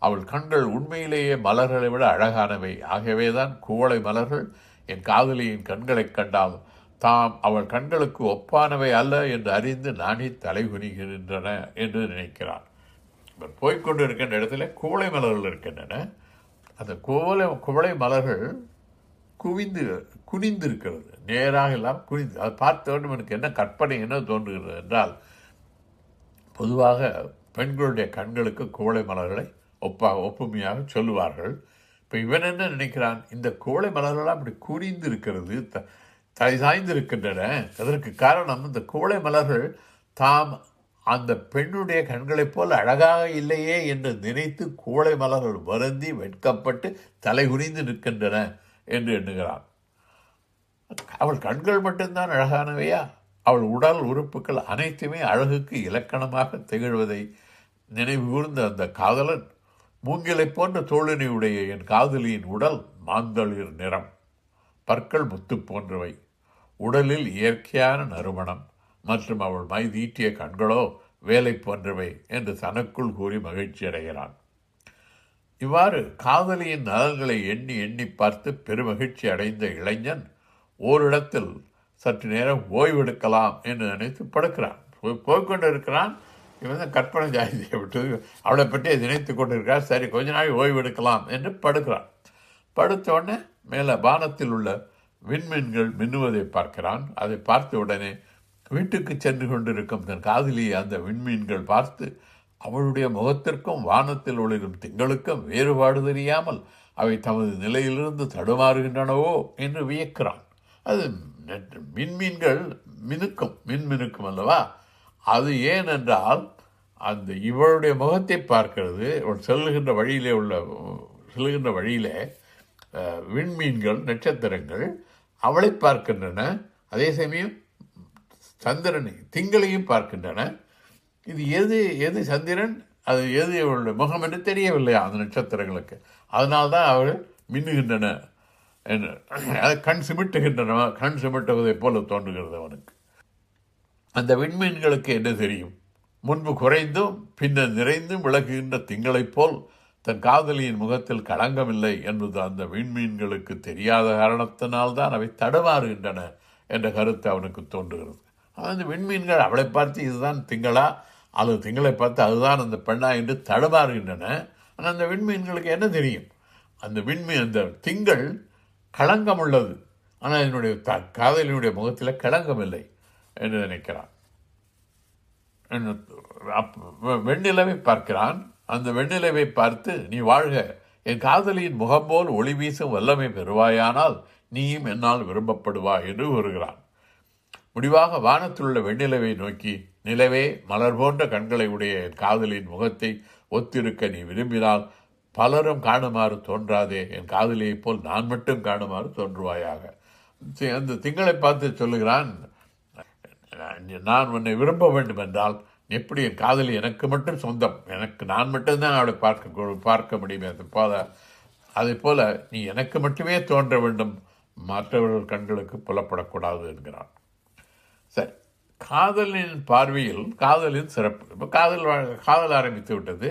அவள் கண்கள் உண்மையிலேயே மலர்களை விட அழகானவை. ஆகவேதான் குவளை மலர்கள் என் காதலியின் கண்களை கண்டால் தாம் அவள் கண்களுக்கு ஒப்பானவை அல்ல என்று அறிந்து நானே தலைகுனிகின்றன என்று நினைக்கிறான். இவர் போய்கொண்டு இருக்கின்ற இடத்துல குவளை மலர்கள் இருக்கின்றன. அந்த குவளை குவளை மலர்கள் குவிந்து குனிந்து இருக்கிறது, நேராக இல்லாமல் குனிந்து. அதை பார்த்த வேண்டும் எனக்கு என்ன கற்பனை என்ன தோன்றுகிறது என்றால், பொதுவாக பெண்களுடைய கண்களுக்கு குவளை மலர்களை ஒப்பாக ஒப்புமையாக சொல்லுவார்கள். இப்போ இவன் என்ன நினைக்கிறான், இந்த குவளை மலர்களாக அப்படி குனிந்து இருக்கிறது, தலை சாய்ந்திருக்கின்றன. அதற்கு காரணம், இந்த கோலை மலர்கள் தாம் அந்த பெண்ணுடைய கண்களைப் போல் அழகாக இல்லையே என்று நினைத்து கோலை மலர்கள் வருந்தி வெட்கப்பட்டு தலைகுனிந்து நிற்கின்றன என்று எண்ணுகிறான். அவள் கண்கள் மட்டும்தான் அழகானவையா? அவள் உடல் உறுப்புகள் அனைத்துமே அழகுக்கு இலக்கணமாக திகழ்வதை நினைவு கூர்ந்த அந்த காதலன், மூங்கிலை போன்ற தோளினையுடைய என் காதலியின் உடல் மாந்தளிர் நிறம், பற்கள் முத்து போன்றவை, உடலில் இயற்கையான நறுமணம் மற்றும் அவள் மை தீட்டிய கண்களோ வேலை போன்றவை என்று தனக்குள் கூறி மகிழ்ச்சி அடைகிறான். இவ்வாறு காதலியின் நலன்களை எண்ணி எண்ணி பார்த்து பெருமகிழ்ச்சி அடைந்த இளைஞன் ஓரிடத்தில் சற்று நேரம் ஓய்வெடுக்கலாம் என்று நினைத்து படுக்கிறான். போய்கொண்டு இருக்கிறான். இவன் தான் கற்பனை ஜாதியை விட்டு அவளை பற்றியை நினைத்து கொண்டிருக்கிறார். சரி, கொஞ்ச நாள் ஓய்வெடுக்கலாம் என்று படுக்கிறான். படுத்தவுடனே மேலே வானத்தில் உள்ள விண்மீன்கள் மின்னுவதை பார்க்கிறான். அதை பார்த்த உடனே வீட்டுக்கு சென்று கொண்டிருக்கும் தன் காதலியை அந்த விண்மீன்கள் பார்த்து அவளுடைய முகத்திற்கும் வானத்தில் ஒளிரும் திங்களுக்கும் வேறுபாடு தெரியாமல் அவை தமது நிலையிலிருந்து தடுமாறுகின்றனவோ என்று வியக்கிறான். அது மின்மீன்கள் மினுக்கும் மின்மினுக்கும் அல்லவா? அது ஏன் என்றால், அந்த இவளுடைய முகத்தை பார்க்கிறது. இவள் செல்லுகின்ற வழியிலே உள்ள செல்லுகின்ற வழியிலே விண்மீன்கள், நட்சத்திரங்கள் அவளை பார்க்கின்றன. அதே சமயம் சந்திரனை, திங்களையும் பார்க்கின்றன. இது எது எது சந்திரன், அது எது இவளுடைய முகம் என்று தெரியவில்லையா அந்த நட்சத்திரங்களுக்கு. அதனால்தான் அவள் மின்னுகின்றன என்று கண் சிமிட்டுகின்றன கண் சிமிட்டுவதை போல தோன்றுகிறது அவனுக்கு. அந்த விண்மீன்களுக்கு என்ன தெரியும்? முன்பு குறைந்தும் பின்னர் நிறைந்தும் விலகுகின்ற திங்களைப் போல் தன் காதலியின் முகத்தில் களங்கமில்லை என்பது அந்த விண்மீன்களுக்கு தெரியாத காரணத்தினால்தான் அவை தடுமாறுகின்றன என்ற கருத்து அவனுக்கு தோன்றுகிறது. அந்த விண்மீன்கள் அவளை பார்த்து இதுதான் திங்களா, அல்லது திங்களை பார்த்து அதுதான் அந்த பெண்ணா என்று தடுமாறுகின்றன. ஆனால் அந்த விண்மீன்களுக்கு என்ன தெரியும்? அந்த விண்மீன், அந்த திங்கள் களங்கம் உள்ளது, ஆனால் என்னுடைய த காதலியினுடைய முகத்தில் களங்கம் இல்லை என்று நினைக்கிறான். வெண்ணிலவை பார்க்கிறான். அந்த வெண்ணிலவை பார்த்து, நீ வாழ்க, என் காதலியின் முகம் போல் ஒளி வீசும் வல்லமை பெறுவாயானால் நீயும் என்னால் விரும்பப்படுவாய் என்று கூறுகிறான். முடிவாக வானத்தில் உள்ள வெண்ணிலவை நோக்கி, நிலவே, மலர் போன்ற கண்களை உடைய என் காதலியின் முகத்தை ஒத்திருக்க நீ விரும்பினால் பலரும் காணுமாறு தோன்றாதே, என் காதலியை போல் நான் மட்டும் காணுமாறு தோன்றுவாயாக. அந்த திங்களை பார்த்து சொல்லுகிறான், நான் உன்னை விரும்ப வேண்டும் என்றால் எப்படி என் காதலி எனக்கு மட்டும் சொந்தம், எனக்கு நான் மட்டும்தான் அவளை பார்க்க பார்க்க முடியுமே, அது போல அதே போல நீ எனக்கு மட்டுமே தோன்ற வேண்டும், மற்றவர்கள் கண்களுக்கு புலப்படக்கூடாது என்கிறான். சரி, காதலின் பார்வையில் காதலின் சிறப்பு. இப்போ காதல் காதல் ஆரம்பித்து விட்டது.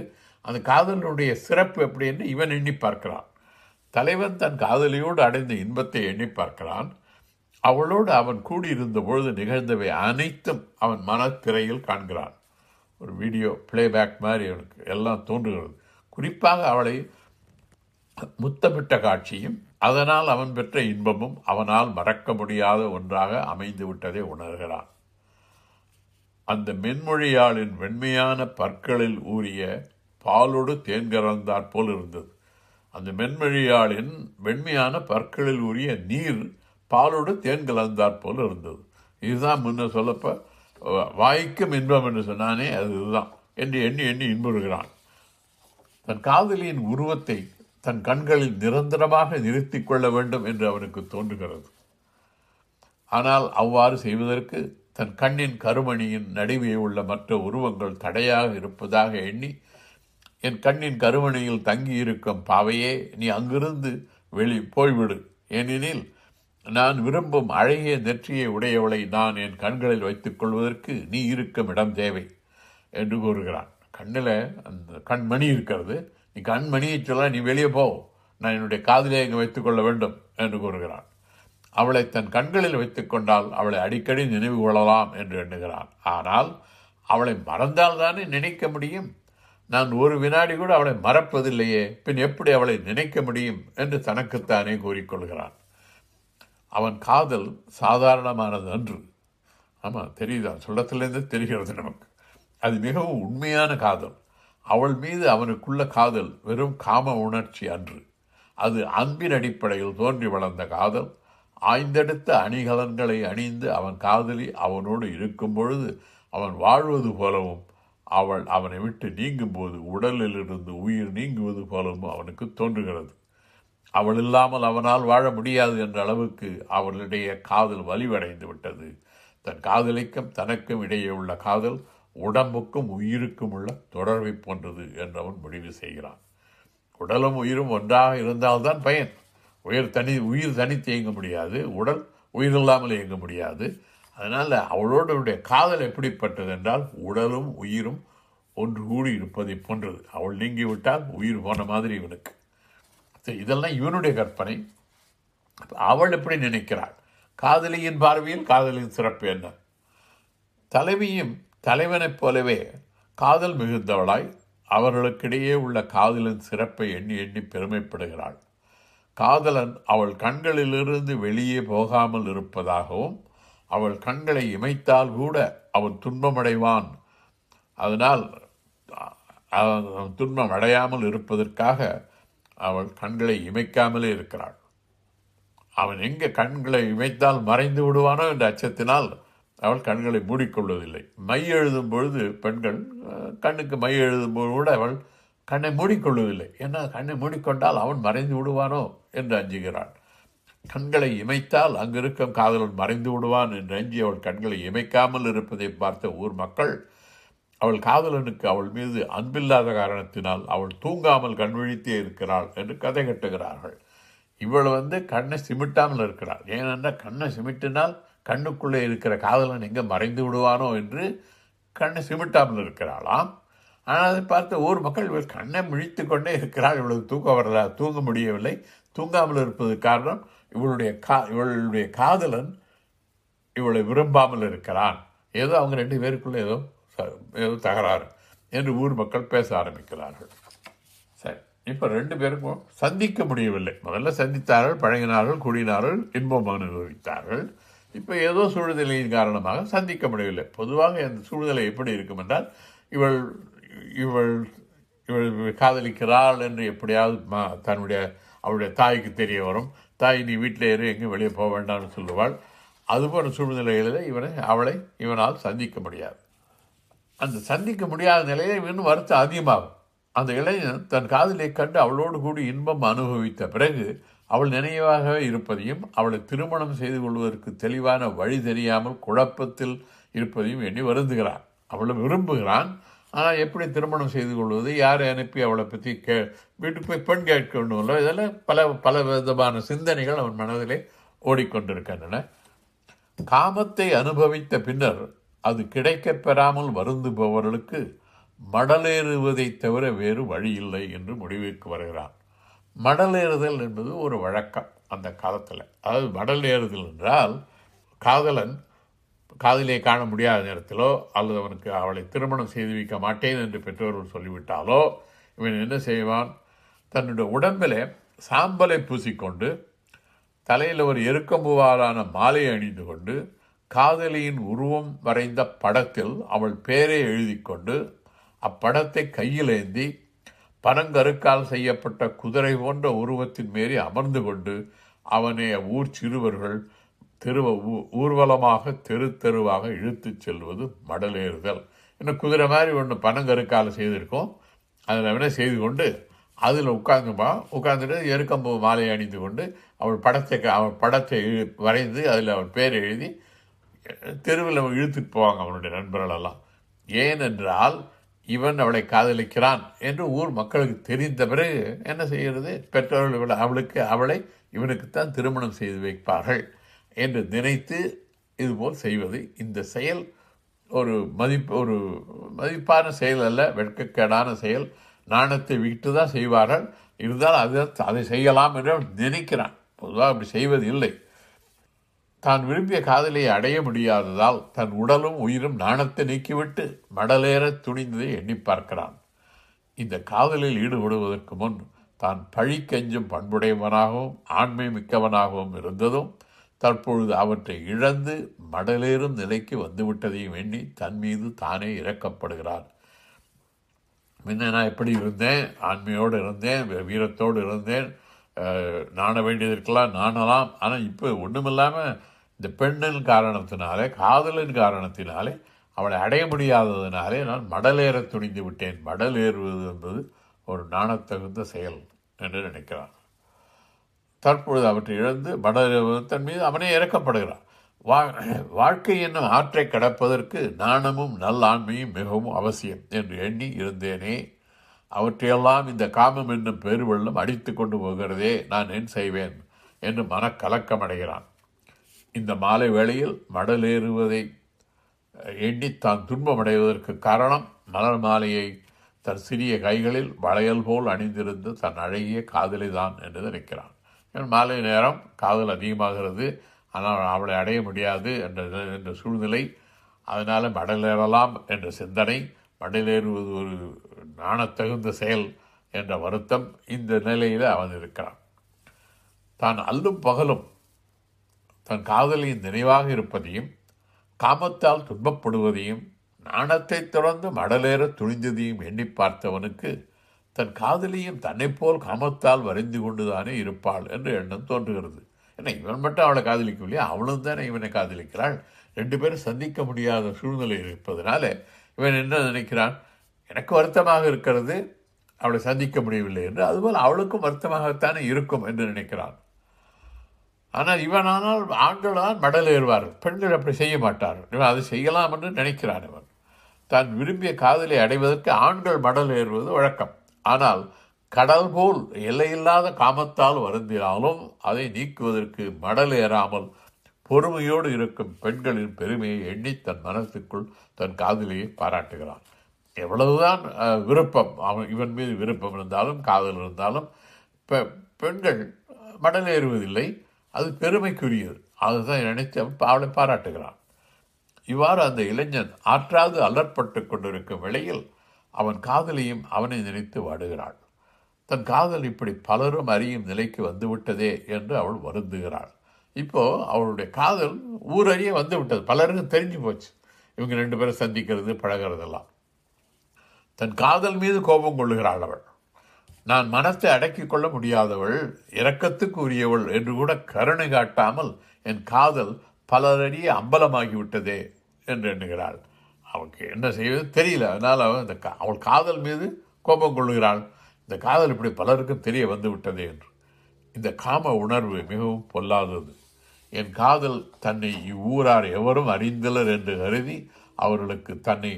அந்த காதலுடைய சிறப்பு எப்படின்னு இவன் எண்ணி பார்க்கிறான். தலைவன் தன் காதலியோடு அடைந்த இன்பத்தை எண்ணி பார்க்கிறான். அவளோடு அவன் கூடியிருந்த பொழுது நிகழ்ந்தவை அனைத்தும் அவன் மனத்திரையில் காண்கிறான். ஒரு வீடியோ பிளேபேக் மாதிரி அவனுக்கு எல்லாம் தோன்றுகிறது. குறிப்பாக அவளை முத்தமிட்ட காட்சியும் அதனால் அவன் பெற்ற இன்பமும் அவனால் மறக்க முடியாத ஒன்றாக அமைந்து விட்டதை உணர்கிறான். அந்த மென்மொழியாளின் வெண்மையான பற்களில் ஊறிய பாலோடு தேன் கலந்தாற் போல் இருந்தது. அந்த மென்மொழியாளின் வெண்மையான பற்களில் ஊறிய நீர் பாலோடு தேன் கலந்தாற் போல் இருந்தது. இதுதான் முன்ன சொல்லப்போ வாய்க்கும் இன்பம் என்று சொன்னானே, அது இதுதான் என்று எண்ணி எண்ணி இன்புறுகிறான். தன் காதலியின் உருவத்தை தன் கண்களில் நிரந்தரமாக நிறுத்தி கொள்ள வேண்டும் என்று அவனுக்கு தோன்றுகிறது. ஆனால் அவ்வாறு செய்வதற்கு தன் கண்ணின் கருமணியின் நடுவே உள்ள மற்ற உருவங்கள் தடையாக இருப்பதாக எண்ணி, என் கண்ணின் கருமணியில் தங்கியிருக்கும் பாவையே, நீ அங்கிருந்து வெளி போய்விடு, ஏனெனில் நான் விரும்பும் அழகிய நெற்றியை உடையவளை நான் என் கண்களில் வைத்துக் கொள்வதற்கு நீ இருக்கும் இடம் தேவை என்று கூறுகிறான். கண்ணில் அந்த கண்மணி இருக்கிறது. நீ கண்மணியை சொல்ல நீ வெளியே போ, நான் என்னுடைய காதலை இங்கே வைத்துக்கொள்ள வேண்டும் என்று கூறுகிறான். அவளை தன் கண்களில் வைத்துக்கொண்டால் அவளை அடிக்கடி நினைவு கொள்ளலாம் என்று எண்ணுகிறான். ஆனால் அவளை மறந்தால்தானே நினைக்க முடியும். நான் ஒரு வினாடி கூட அவளை மறப்பதில்லையே, பின் எப்படி அவளை நினைக்க முடியும் என்று தனக்குத்தானே கூறிக்கொள்கிறான். அவன் காதல் சாதாரணமானது அன்று. ஆமாம், தெரியுதான், சொல்லத்திலேருந்து தெரிகிறது நமக்கு. அது மிகவும் உண்மையான காதல். அவள் மீது அவனுக்குள்ள காதல் வெறும் காம உணர்ச்சி அன்று. அது அன்பின் அடிப்படையில் தோன்றி வளர்ந்த காதல். ஆய்ந்தெடுத்த அணிகலன்களை அணிந்து அவன் காதலி அவனோடு இருக்கும் பொழுது அவன் வாழ்வது போலவும் அவள் அவனை விட்டு நீங்கும்போது உடலிலிருந்து உயிர் நீங்குவது போலவும் அவனுக்கு தோன்றுகிறது. அவள் இல்லாமல் அவனால் வாழ முடியாது என்ற அளவுக்கு அவளுடைய காதல் வலிவடைந்து விட்டது. தன் காதலிக்கும் தனக்கும் இடையே உள்ள காதல் உடம்புக்கும் உயிருக்கும் உள்ள தொடர்பை போன்றது என்றவன் முடிவு செய்கிறான். உடலும் உயிரும் ஒன்றாக இருந்தால்தான் பயன். உயிர் தனி உயிர் தனித்து இயங்க முடியாது, உடல் உயிர் இல்லாமல் இயங்க முடியாது. அதனால் அவளோடைய காதல் எப்படிப்பட்டது என்றால் உடலும் உயிரும் ஒன்று கூடி இருப்பதை போன்றது. அவள் நீங்கிவிட்டால் உயிர் போன மாதிரி இவனுக்கு. இதெல்லாம் இவனுடைய கற்பனை. அவள் எப்படி நினைக்கிறாள்? காதலியின் பார்வையில் காதலின் சிறப்பு என்ன? தலைவியும் தலைவனைப் போலவே காதல் மிகுந்தவளாய் அவர்களுக்கிடையே உள்ள காதலின் சிறப்பை எண்ணி எண்ணி பெருமைப்படுகிறாள். காதலன் அவள் கண்களிலிருந்து வெளியே போகாமல் இருப்பதாகவும் அவள் கண்களை இமைத்தால் கூட அவன் துன்பமடைவான், அதனால் அவன் துன்பம் அடையாமல் இருப்பதற்காக அவள் கண்களை இமைக்காமலே இருக்கிறாள். அவன் எங்கே கண்களை இமைத்தால் மறைந்து விடுவானோ என்ற அச்சத்தினால் அவள் கண்களை மூடிக்கொள்வதில்லை. மை எழுதும் பொழுது பெண்கள் கண்ணுக்கு மை எழுதும்போது கூட அவள் கண்ணை மூடிக்கொள்வதில்லை. ஏன்னா கண்ணை மூடிக்கொண்டால் அவன் மறைந்து விடுவானோ என்று அஞ்சுகிறாள். கண்களை இமைத்தால் அங்கிருக்கும் காதலன் மறைந்து விடுவான் என்று அஞ்சி அவள் கண்களை இமைக்காமல் இருப்பதை பார்த்த ஊர் மக்கள் அவள் காதலனுக்கு அவள் மீது அன்பில்லாத காரணத்தினால் அவள் தூங்காமல் கண்விழித்தே இருக்கிறாள் என்று கதை கட்டுகிறார்கள். இவள் வந்து கண்ணை சிமிட்டாமல் இருக்கிறாள். ஏனென்றால் கண்ணை சிமிட்டினால் கண்ணுக்குள்ளே இருக்கிற காதலன் எங்கே மறைந்து விடுவானோ என்று கண்ணை சிமிட்டாமல் இருக்கிறாளாம். ஆனால் அதை பார்த்த ஊர் மக்கள் இவள் கண்ணை முழித்து கொண்டே இருக்கிறாள், இவளுக்கு தூக்கம் வரல, தூங்க முடியவில்லை. தூங்காமல் இருப்பது காரணம் இவளுடைய கா இவளுடைய காதலன் இவளை விரும்பாமல் இருக்கிறான். ஏதோ அவங்க ரெண்டு பேருக்குள்ளே ஏதோ ஏதோ தகராறு என்று ஊர் மக்கள் பேச ஆரம்பிக்கிறார்கள். சரி, இப்போ ரெண்டு பேருக்கும் சந்திக்க முடியவில்லை. முதல்ல சந்தித்தார்கள், பழகினார்கள், கூடினார்கள், இன்பம் அனுபவித்தார்கள். இப்போ ஏதோ சூழ்நிலையின் காரணமாக சந்திக்க முடியவில்லை. பொதுவாக அந்த சூழ்நிலை எப்படி இருக்கும் என்றால் இவள் இவள் இவள் காதலிக்கிறாள் என்று எப்படியாவது மா தன்னுடைய அவளுடைய தாய்க்கு தெரிய வரும். தாய், நீ வீட்டில் ஏறி எங்கேயும் வெளியே போக வேண்டாம்னு சொல்லுவாள். அதுபோன்ற சூழ்நிலைகளில் இவனை அவளை இவனால் சந்திக்க முடியாது. அந்த சந்திக்க முடியாத நிலையில் இவன் வருத்தம் அதிகமாகும். அந்த இளைஞன் தன் காதலை கண்டு அவளோடு கூடி இன்பம் அனுபவித்த பிறகு அவள் நினைவாகவே இருப்பதையும் அவளை திருமணம் செய்து கொள்வதற்கு தெளிவான வழி தெரியாமல் குழப்பத்தில் இருப்பதையும் எண்ணி வருந்துகிறான். அவளை விரும்புகிறான், ஆனால் எப்படி திருமணம் செய்து கொள்வது, யாரை அனுப்பி அவளை பற்றி கே வீட்டுக்கு போய் பெண் கேட்க வேண்டுமோ, இதெல்லாம் பல பல விதமான சிந்தனைகள் அவன் மனதிலே ஓடிக்கொண்டிருக்கின்றன. காமத்தை அனுபவித்த பின்னர் அது கிடைக்க பெறாமல் வருந்துபவர்களுக்கு மடலேறுவதை தவிர வேறு வழி இல்லை என்று முடிவுக்கு வருகிறான். மடலேறுதல் என்பது ஒரு வழக்கம் அந்த காலத்தில். அதாவது மடலேறுதல் என்றால் காதலன் காதலியை காண முடியாத நேரத்திலோ அல்லது அவனுக்கு அவளை திருமணம் செய்து வைக்க மாட்டேன் என்று பெற்றோர்கள் சொல்லிவிட்டாலோ இவன் என்ன செய்வான்? தன்னுடைய உடம்பிலே சாம்பலை பூசிக்கொண்டு தலையில் ஒரு எருக்கம்புவாலான மாலையை அணிந்து கொண்டு காதலியின் உருவம் வரைந்த படத்தில் அவள் பெயரை எழுதி கொண்டு அப்படத்தை கையிலேந்தி பனங்கருக்கால் செய்யப்பட்ட குதிரை போன்ற உருவத்தின் மீறி அமர்ந்து கொண்டு அவனை ஊர் சிறுவர்கள் தெருவ ஊர்வலமாக தெரு தெருவாக இழுத்து செல்வது மடலேறுதல். இன்னும் குதிரை மாதிரி ஒன்று பனங்கருக்கால் செய்திருக்கோம், அதில் வேணால் செய்து கொண்டு அதில் உட்காந்துமா உட்காந்துட்டு எருக்கம்பு மாலை அணிந்து கொண்டு அவள் படத்தை அவள் படத்தை வரைந்து அதில் அவள் பேர் எழுதி தெருவில் அவன் இழுத்துட்டு போவாங்க அவனுடைய நண்பர்களெல்லாம். ஏனென்றால் இவன் அவளை காதலிக்கிறான் என்று ஊர் மக்களுக்கு தெரிந்த பிறகு என்ன செய்கிறது? பெற்றோர்கள் இவளை அவளுக்கு அவளை இவனுக்குத்தான் திருமணம் செய்து வைப்பார்கள் என்று நினைத்து இதுபோல் செய்வது. இந்த செயல் ஒரு மதிப்பு ஒரு மதிப்பான செயல் அல்ல, வெட்கக்கேடான செயல். நாணத்தை விட்டு தான் செய்வார்கள். இருந்தால் அதை அதை செய்யலாம் என்று நினைக்கிறான். பொதுவாக அப்படி செய்வது இல்லை. தான் விரும்பிய காதலியை அடைய முடியாததால் தன் உடலும் உயிரும் நாணத்தை நீக்கிவிட்டு மடலேற துணிந்ததை எண்ணி பார்க்கிறான். இந்த காதலில் ஈடுபடுவதற்கு முன் தான் பழி கெஞ்சும் பண்புடையவனாகவும் ஆண்மை மிக்கவனாகவும் இருந்ததும் தற்பொழுது அவற்றை இழந்து மடலேறும் நிலைக்கு வந்துவிட்டதையும் எண்ணி தன் மீது தானே இரக்கப்படுகிறான். முன்ன நான் எப்படி இருந்தேன், ஆண்மையோடு இருந்தேன், வீரத்தோடு இருந்தேன், நாண வேண்டியது இருக்கலாம், நாணலாம். ஆனால் இப்போ ஒன்றும் இல்லாமல் இந்த பெண்ணின் காரணத்தினாலே, காதலின் காரணத்தினாலே, அவளை அடைய முடியாததினாலே நான் மடலேற துணிந்து விட்டேன். மடல் ஏறுவது என்பது ஒரு நாணத்தகுந்த செயல் என்று நினைக்கிறான். தற்பொழுது அவற்றை இழந்து மடல் தன் மீது அவனே இறக்கப்படுகிறான். வா வாழ்க்கை என்னும் ஆற்றை கடப்பதற்கு நாணமும் நல்லாண்மையும் மிகவும் அவசியம் என்று எண்ணி இருந்தேனே, அவற்றையெல்லாம் இந்த காமம் என்னும் பெருவெள்ளம் அடித்து கொண்டு போகிறதே, நான் என்ன செய்வேன் என்று மனக்கலக்கமடைகிறான். இந்த மாலை வேளையில் மடலேறுவதை எண்ணி தான் துன்பமடைவதற்கு காரணம் மலர் மாலையை தன் சிறிய கைகளில் வளையல் போல் அணிந்திருந்து தன் அழகிய காதலை தான் என்று நினைக்கிறான். மாலை நேரம் காதல் அதிகமாகிறது, ஆனால் அவளை அடைய முடியாது என்ற என்ற சூழ்நிலை, அதனால் மடலேறலாம் என்ற சிந்தனை, மடலேறுவது ஒரு நாணத்தகுந்த செயல் என்ற வருத்தம், இந்த நிலையில் அவன் இருக்கிறான். தான் அல்லும் பகலும் தன் காதலியின் நினைவாக இருப்பதையும் காமத்தால் துன்பப்படுவதையும் நாணத்தை தொடர்ந்து மடலேற துணிந்ததையும் எண்ணி பார்த்தவனுக்கு தன் காதலியும் தன்னைப்போல் காமத்தால் வரைந்து கொண்டுதானே இருப்பாள் என்று எண்ணம் தோன்றுகிறது. ஏன்னா இவன் மட்டும் அவளை காதலிக்கவில்லையா, அவளும் தானே இவனை காதலிக்கிறாள். ரெண்டு பேரும் சந்திக்க முடியாத சூழ்நிலை இருப்பதனால இவன் என்ன நினைக்கிறான், எனக்கு வருத்தமாக இருக்கிறது அவளை சந்திக்க முடியவில்லை என்று, அதுபோல் அவளுக்கும் வருத்தமாகத்தானே இருக்கும் என்று நினைக்கிறான். ஆனால் இவனானால் ஆண்களால் மடல் ஏறுவார்கள், பெண்கள் அப்படி செய்ய மாட்டார்கள். இவன் அதை செய்யலாம் என்று நினைக்கிறான். இவன் தான் விரும்பிய காதலை அடைவதற்கு ஆண்கள் மடல் ஏறுவது வழக்கம். ஆனால் கடல் போல் எல்லையில்லாத காமத்தால் வருந்தினாலும் அதை நீக்குவதற்கு மடல் ஏறாமல் பொறுமையோடு இருக்கும் பெண்களின் பெருமையை எண்ணி தன் மனத்துக்குள் தன் காதலியை பாராட்டுகிறான். எவ்வளவுதான் விருப்பம் அவன் இவன் மீது விருப்பம் இருந்தாலும் காதல் இருந்தாலும் இப்போ பெண்கள் மடல் ஏறுவதில்லை, அது பெருமைக்குரியது. அதுதான் நினைத்து அவளை பாராட்டுகிறான். இவ்வாறு அந்த இளைஞன் ஆற்றாது அலர்பட்டு கொண்டிருக்கும் வேளையில் அவன் காதலியும் அவனை நினைத்து வாடுகிறாள். தன் காதல் இப்படி பலரும் அறியும் நிலைக்கு வந்துவிட்டதே என்று அவள் வருந்துகிறாள். இப்போது அவளுடைய காதல் ஊரறிய வந்து விட்டது, பலருக்கும் தெரிஞ்சு போச்சு. இவங்க ரெண்டு பேரும் சந்திக்கிறது பழகிறதெல்லாம். தன் காதல் மீது கோபம் கொள்ளுகிறாள். அவள் நான் மனத்தை அடக்கி கொள்ள முடியாதவள், இரக்கத்துக்கு உரியவள் என்று கூட கருணை காட்டாமல் என் காதல் பலரறிய அம்பலமாகிவிட்டதே என்று எண்ணுகிறாள். அவளுக்கு என்ன செய்வது தெரியல. அதனால் அவள் இந்த அவள் காதல் மீது கோபம் கொள்ளுகிறாள். இந்த காதல் இப்படி பலருக்கும் தெரிய வந்து விட்டதே என்று. இந்த காம உணர்வு மிகவும் பொல்லாதது. என் காதல் தன்னை இவ்வூரார் எவரும் அறிந்தலர் என்று கருதி அவர்களுக்கு தன்னை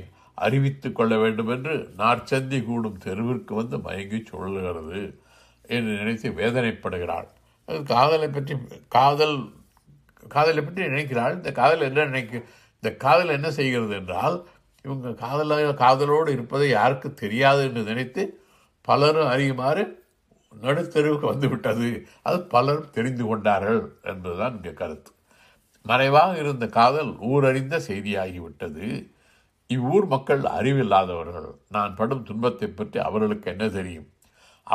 அறிவித்து கொள்ள வேண்டும் என்று நாற்சந்தி கூடும் தெருவிற்கு வந்து மயங்கி சொல்லுகிறது என்று நினைத்து வேதனைப்படுகிறாள். அது காதலை பற்றி காதல் காதலை பற்றி நினைக்கிறாள். இந்த காதல் என்ன நினைக்க இந்த காதல் என்ன செய்கிறது என்றால், இவங்க காதலாக காதலோடு இருப்பதை யாருக்கு தெரியாது என்று நினைத்து பலரும் அறியுமாறு நடுத்தெருவுக்கு வந்துவிட்டது, அது பலரும் தெரிந்து கொண்டார்கள் என்பதுதான் இங்கே கருத்து. மறைவாக இருந்த காதல் ஊரறிந்த செய்தியாகிவிட்டது. இவ்வூர் மக்கள் அறிவில்லாதவர்கள். நான் படும் துன்பத்தை பற்றி அவர்களுக்கு என்ன தெரியும்?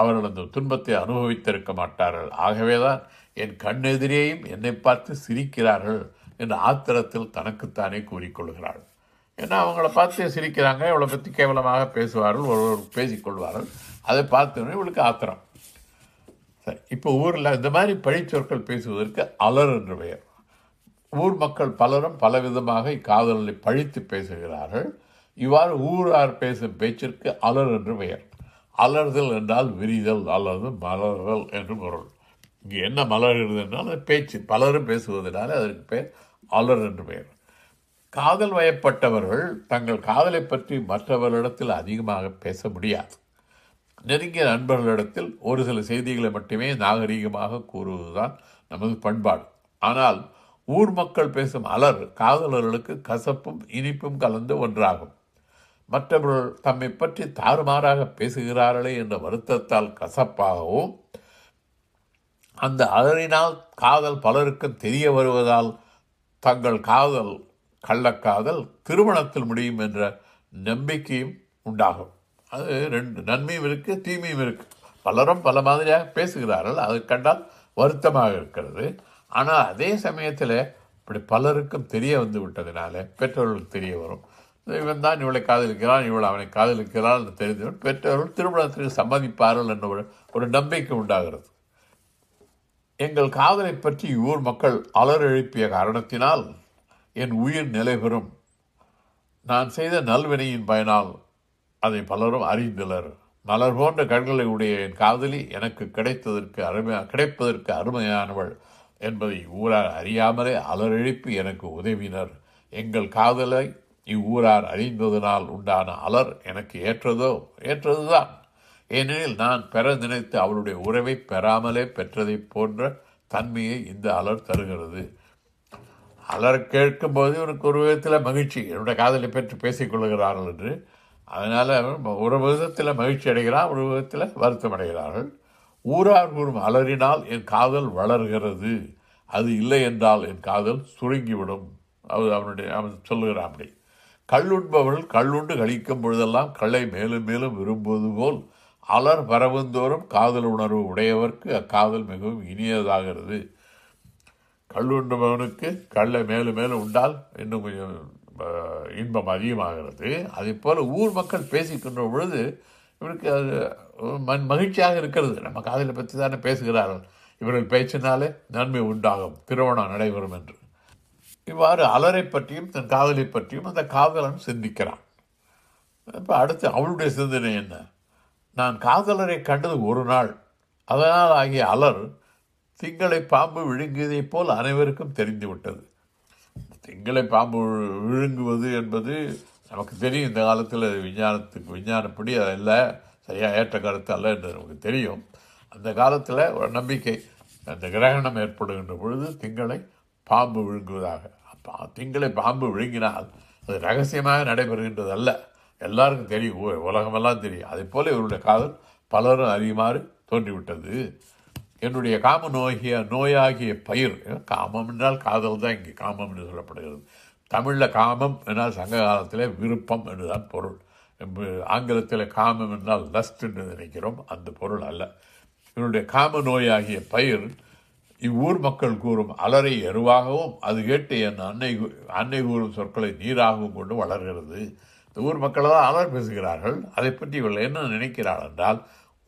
அவர்கள் அந்த துன்பத்தை அனுபவித்திருக்க மாட்டார்கள். ஆகவேதான் என் கண்ணெதிரேயும் என்னை பார்த்து சிரிக்கிறார்கள் என்ற ஆத்திரத்தில் தனக்குத்தானே கூறிக்கொள்கிறாள். ஏன்னா அவங்கள பார்த்து சிரிக்கிறாங்க, இவளை பற்றி கேவலமாக பேசுவார்கள், ஒருவர் பேசிக்கொள்வார்கள். அதை பார்த்தோன்னே இவளுக்கு ஆத்திரம். சரி, இப்போ ஊரில் இந்த மாதிரி பழிச்சொற்கள் பேசுவதற்கு அலர் என்று பெயர். ஊர் மக்கள் பலரும் பலவிதமாக இக்காதலை பழித்து பேசுகிறார்கள். இவ்வாறு ஊரார் பேசும் பேச்சிற்கு அலர் என்று பெயர். அலறுதல் என்றால் விரிதல் அல்லது மலர்தல் என்று பொருள். இங்கே என்ன மலர்கிறது என்றால் அது பேச்சு, பலரும் பேசுவதனால அதற்கு பெயர் அலர் என்று பெயர். காதல் வயப்பட்டவர்கள் தங்கள் காதலை பற்றி மற்றவர்களிடத்தில் அதிகமாக பேச முடியாது. நெருங்கிய நண்பர்களிடத்தில் ஒரு சில செய்திகளை மட்டுமே நாகரீகமாக கூறுவதுதான் நமது பண்பாடு. ஆனால் ஊர் மக்கள் பேசும் அலர் காதலர்களுக்கு கசப்பும் இனிப்பும் கலந்த ஒன்றாகும். மற்றவர்கள் தம்மை பற்றி தாறுமாறாக பேசுகிறார்களே என்ற வருத்தத்தால் கசப்பாகவும், அந்த அலரினால் காதல் பலருக்கும் தெரிய வருவதால் தங்கள் காதல் கள்ளக்காதல் திருமணத்தில் முடியும் என்ற நம்பிக்கையும் உண்டாகும். அது ரெண்டு நன்மையும் இருக்குது, தீமையும் இருக்குது. பலரும் பல மாதிரியாக பேசுகிறார்கள், அது கண்டால் வருத்தமாக இருக்கிறது. ஆனால் அதே சமயத்தில் இப்படி பலருக்கும் தெரிய வந்து விட்டதினால பெற்றோர்களுக்கு தெரிய வரும். இவன் தான் இவளை காதலிக்கிறான், இவள் அவனை காதலிக்கிறான் தெரிந்தவன் பெற்றோர்கள் திருமணத்திற்கு சம்மதிப்பார்கள் என்ற ஒரு நம்பிக்கை உண்டாகிறது. எங்கள் காதலை பற்றி ஊர் மக்கள் அலறெழுப்பிய காரணத்தினால் என் உயிர் நிலை பெறும். நான் செய்த நல்வினையின் பயனால் அதை பலரும் அறிந்தனர். மலர் போன்ற கண்களை உடைய என் காதலி எனக்கு கிடைத்ததற்கு அருமையா கிடைப்பதற்கு அருமையானவள் என்பதை ஊரார் அறியாமலே அலறெழுப்பி எனக்கு உதவினர். எங்கள் காதலை இவ்வூரார் அறிந்ததனால் உண்டான அலர் எனக்கு ஏற்றதோ ஏற்றதுதான். ஏனெனில் நான் பெற நினைத்து அவளுடைய உறவை பெறாமலே பெற்றதை போன்ற தன்மையை இந்த அலர் தருகிறது. அலர் கேட்கும்போது எனக்கு ஒரு விதத்தில் மகிழ்ச்சி, என்னுடைய காதலை பற்றி பேசிக்கொள்கிறார்கள் என்று. அதனால் ஒரு விதத்தில் மகிழ்ச்சி அடைகிறார், ஒரு விதத்தில் வருத்தம் அடைகிறார்கள். ஊரார் கூறும் அலறினால் என் காதல் வளர்கிறது, அது இல்லை என்றால் என் காதல் சுருங்கிவிடும். அது அவனுடைய அவன் சொல்லுகிறான். அப்படி கல்லுண்பவர்கள் கல்லுண்டு கழிக்கும் பொழுதெல்லாம் கல்லை மேலும் மேலும் விரும்புவது போல் அலர் பரவுந்தோறும் காதல் உணர்வு உடையவர்க்கு அக்காதல் மிகவும் இனியதாகிறது. கல்லுண்டவனுக்கு கல்லை மேலும் மேலும் உண்டால் இன்னும் கொஞ்சம் இன்பம் அதிகமாகிறது. அதே போல் ஊர் மக்கள் பேசிக்கின்ற பொழுது இவருக்கு அது மண் மகிழ்ச்சியாக இருக்கிறது. நம்ம காதலை பற்றி தானே பேசுகிறார்கள், இவர்கள் பேச்சினாலே நன்மை உண்டாகும், திருமணம் நடைபெறும் என்று. இவ்வாறு அலரை பற்றியும் தன் காதலை பற்றியும் அந்த காதலன் சிந்திக்கிறான். இப்போ அடுத்து அவளுடைய சிந்தனை என்ன? நான் காதலரை கண்டது ஒரு நாள், அதனால் ஆகிய அலர் திங்களை பாம்பு விழுங்கியதைப் போல் அனைவருக்கும் தெரிந்துவிட்டது. திங்களை பாம்பு விழுங்குவது என்பது நமக்கு தெரியும். இந்த காலத்தில் விஞ்ஞானத்துக்கு விஞ்ஞானப்படி அதில் சரியாக ஏற்ற கருத்து அல்ல என்று நமக்கு தெரியும். அந்த காலத்தில் ஒரு நம்பிக்கை, அந்த கிரகணம் ஏற்படுகின்ற பொழுது திங்களை பாம்பு விழுங்குவதாக. அப்போ திங்களை பாம்பு விழுங்கினால் அது ரகசியமாக நடைபெறுகின்றது அல்ல, எல்லாருக்கும் தெரியும், உலகமெல்லாம் தெரியும். அதே போல் இவருடைய காதல் பலரும் அறியுமாறு தோன்றிவிட்டது. என்னுடைய காம நோகிய நோயாகிய பயிர், காமம் என்றால் காதல் தான் இங்கே காமம் என்று சொல்லப்படுகிறது. தமிழில் காமம் என்றால் சங்க காலத்தில் விருப்பம் என்றுதான் பொருள். ஆங்கிலத்தில் காமம் என்றால் லஸ்ட் என்று நினைக்கிறோம், அந்த பொருள் அல்ல. என்னுடைய காம நோயாகிய பயிர் இவ்வூர் மக்கள் கூறும் அலரை எருவாகவும் அது கேட்டு என் அன்னை அன்னை கூறும் சொற்களை நீராகவும் கொண்டு வளர்கிறது. இந்த ஊர் மக்கள் தான் அலர் பேசுகிறார்கள். அதை பற்றி இவர்கள் என்ன நினைக்கிறாள் என்றால்,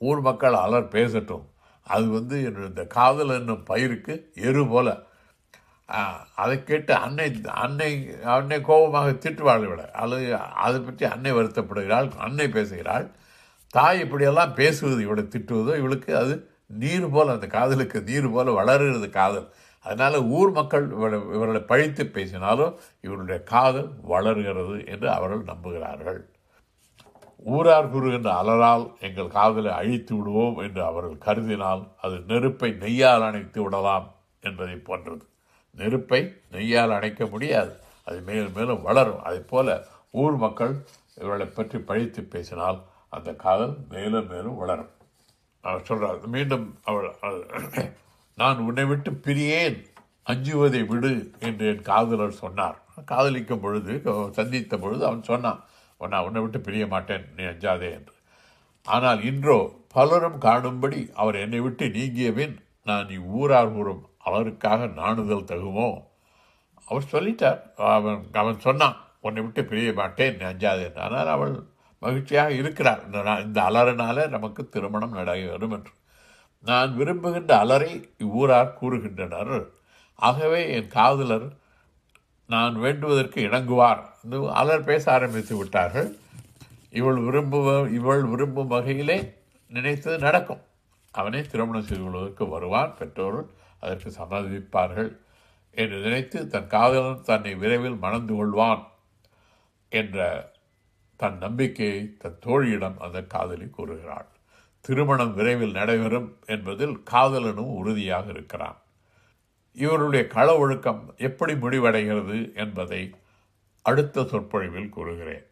ஊர் மக்கள் அலர் பேசட்டும், அது வந்து இந்த காதல் என்னும் பயிருக்கு எரு போல. அதை கேட்டு அன்னை அன்னை அன்னை கோபமாக திட்டுவார்கள் விட அல்லது அதை பற்றி அன்னை வருத்தப்படுகிறாள், அன்னை பேசுகிறாள். தாய் இப்படியெல்லாம் பேசுவது இவளை திட்டுவதோ இவளுக்கு அது நீர் போல், அந்த காதலுக்கு நீர் போல் வளர்கிறது காதல். அதனால் ஊர் மக்கள் இவளை இவர்களை பழித்து பேசினாலும் இவருடைய காதல் வளர்கிறது என்று அவர்கள் நம்புகிறார்கள். ஊரார் கூறுகின்ற அலரால் எங்கள் காதலை அழித்து விடுவோம் என்று அவர்கள் கருதினால் அது நெருப்பை நெய்யால் அணைத்து விடலாம் என்பதை போன்றது. நெருப்பை நெய்யால் அணைக்க முடியாது, அது மேலும் மேலும் வளரும். அதே போல ஊர் மக்கள் இவர்களை பற்றி பழித்து பேசினால் அந்த காதல் மேலும் மேலும் வளரும். அவர் சொல்கிறார் மீண்டும், அவள் நான் உன்னை விட்டு பிரியேன், அஞ்சுவதை விடு என்று என் காதலர் சொன்னார். காதலிக்கும் பொழுது சந்தித்த பொழுது அவன் சொன்னான், நான் உன்னை விட்டு பிரிய மாட்டேன், நீ அஞ்சாதே என்று. ஆனால் இன்றோ பலரும் காணும்படி அவர் என்னை விட்டு நீங்கிய பின் நான் இவ்வூரார் கூறும் அவருக்காக நாணுதல் தகுமோ? அவர் சொல்லிட்டார், அவன் அவன் சொன்னான் உன்னை விட்டு பிரிய மாட்டேன், நீ அஞ்சாதே. ஆனால் அவள் மகிழ்ச்சியாக இருக்கிறார், இந்த அலறினாலே நமக்கு திருமணம் நடைபெறும் என்று. நான் விரும்புகின்ற அலரை இவ்வூரார் கூறுகின்றனர். ஆகவே என் காதலர் நான் வேண்டுவதற்கு இணங்குவார். இந்த அலர் பேச ஆரம்பித்து விட்டார்கள். இவள் விரும்புவ இவள் விரும்பும் வகையிலே நினைத்தது நடக்கும். அவனை திருமணம் செய்து கொள்வதற்கு வருவான், பெற்றோர்கள் அதற்கு சம்மதிப்பார்கள் என்று நினைத்து தன் காதலன் தன்னை விரைவில் மணந்து கொள்வான் என்ற தன் நம்பிக்கையை தன் தோழியிடம் அந்த காதலி கூறுகிறாள். திருமணம் விரைவில் நடைபெறும் என்பதில் காதலனும் உறுதியாக இருக்கிறான். இவருடைய கள ஒழுக்கம் எப்படி முடிவடைகிறது என்பதை அடுத்த சொற்பொழிவில் கூறுகிறேன்.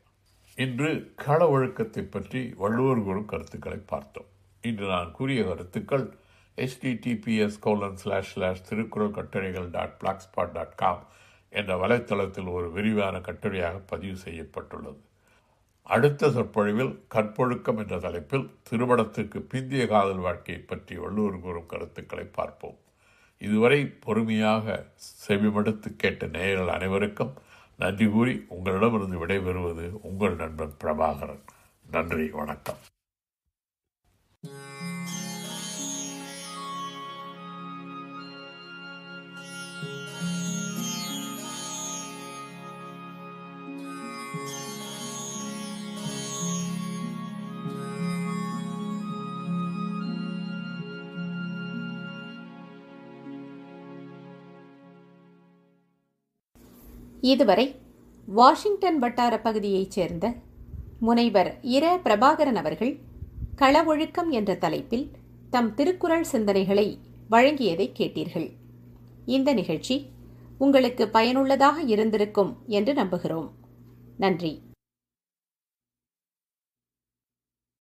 இன்று கள ஒழுக்கத்தை பற்றி வள்ளுவர் கூறும் கருத்துக்களை பார்த்தோம். இன்று நான் கூறிய கருத்துக்கள் H T T P S colon slash slash திருக்குறள் கட்டுரைகள் dot blogspot dot com என்ற வலைத்தளத்தில் ஒரு விரிவான கட்டுரையாக பதிவு செய்யப்பட்டுள்ளது. அடுத்த சொற்பொழிவில் கற்பொழுக்கம் என்ற தலைப்பில் திருமணத்துக்கு பிந்திய காதல் வாழ்க்கையை பற்றி வள்ளுவர் கூறும் கருத்துக்களை பார்ப்போம். இதுவரை பொறுமையாக செவிமடுத்து கேட்ட நேயர்கள் அனைவருக்கும் நன்றி கூறி உங்களிடமிருந்து விடைபெறுவது உங்கள் நண்பன் பிரபாகரன். நன்றி, வணக்கம். இதுவரை வாஷிங்டன் வட்டார பகுதியைச் சேர்ந்த முனைவர் இர பிரபாகரன் அவர்கள் கள ஒழுக்கம் என்ற தலைப்பில் தம் திருக்குறள் சிந்தனைகளை வழங்கியதை கேட்டீர்கள். இந்த நிகழ்ச்சி உங்களுக்கு பயனுள்ளதாக இருந்திருக்கும் என்று நம்புகிறோம். நன்றி.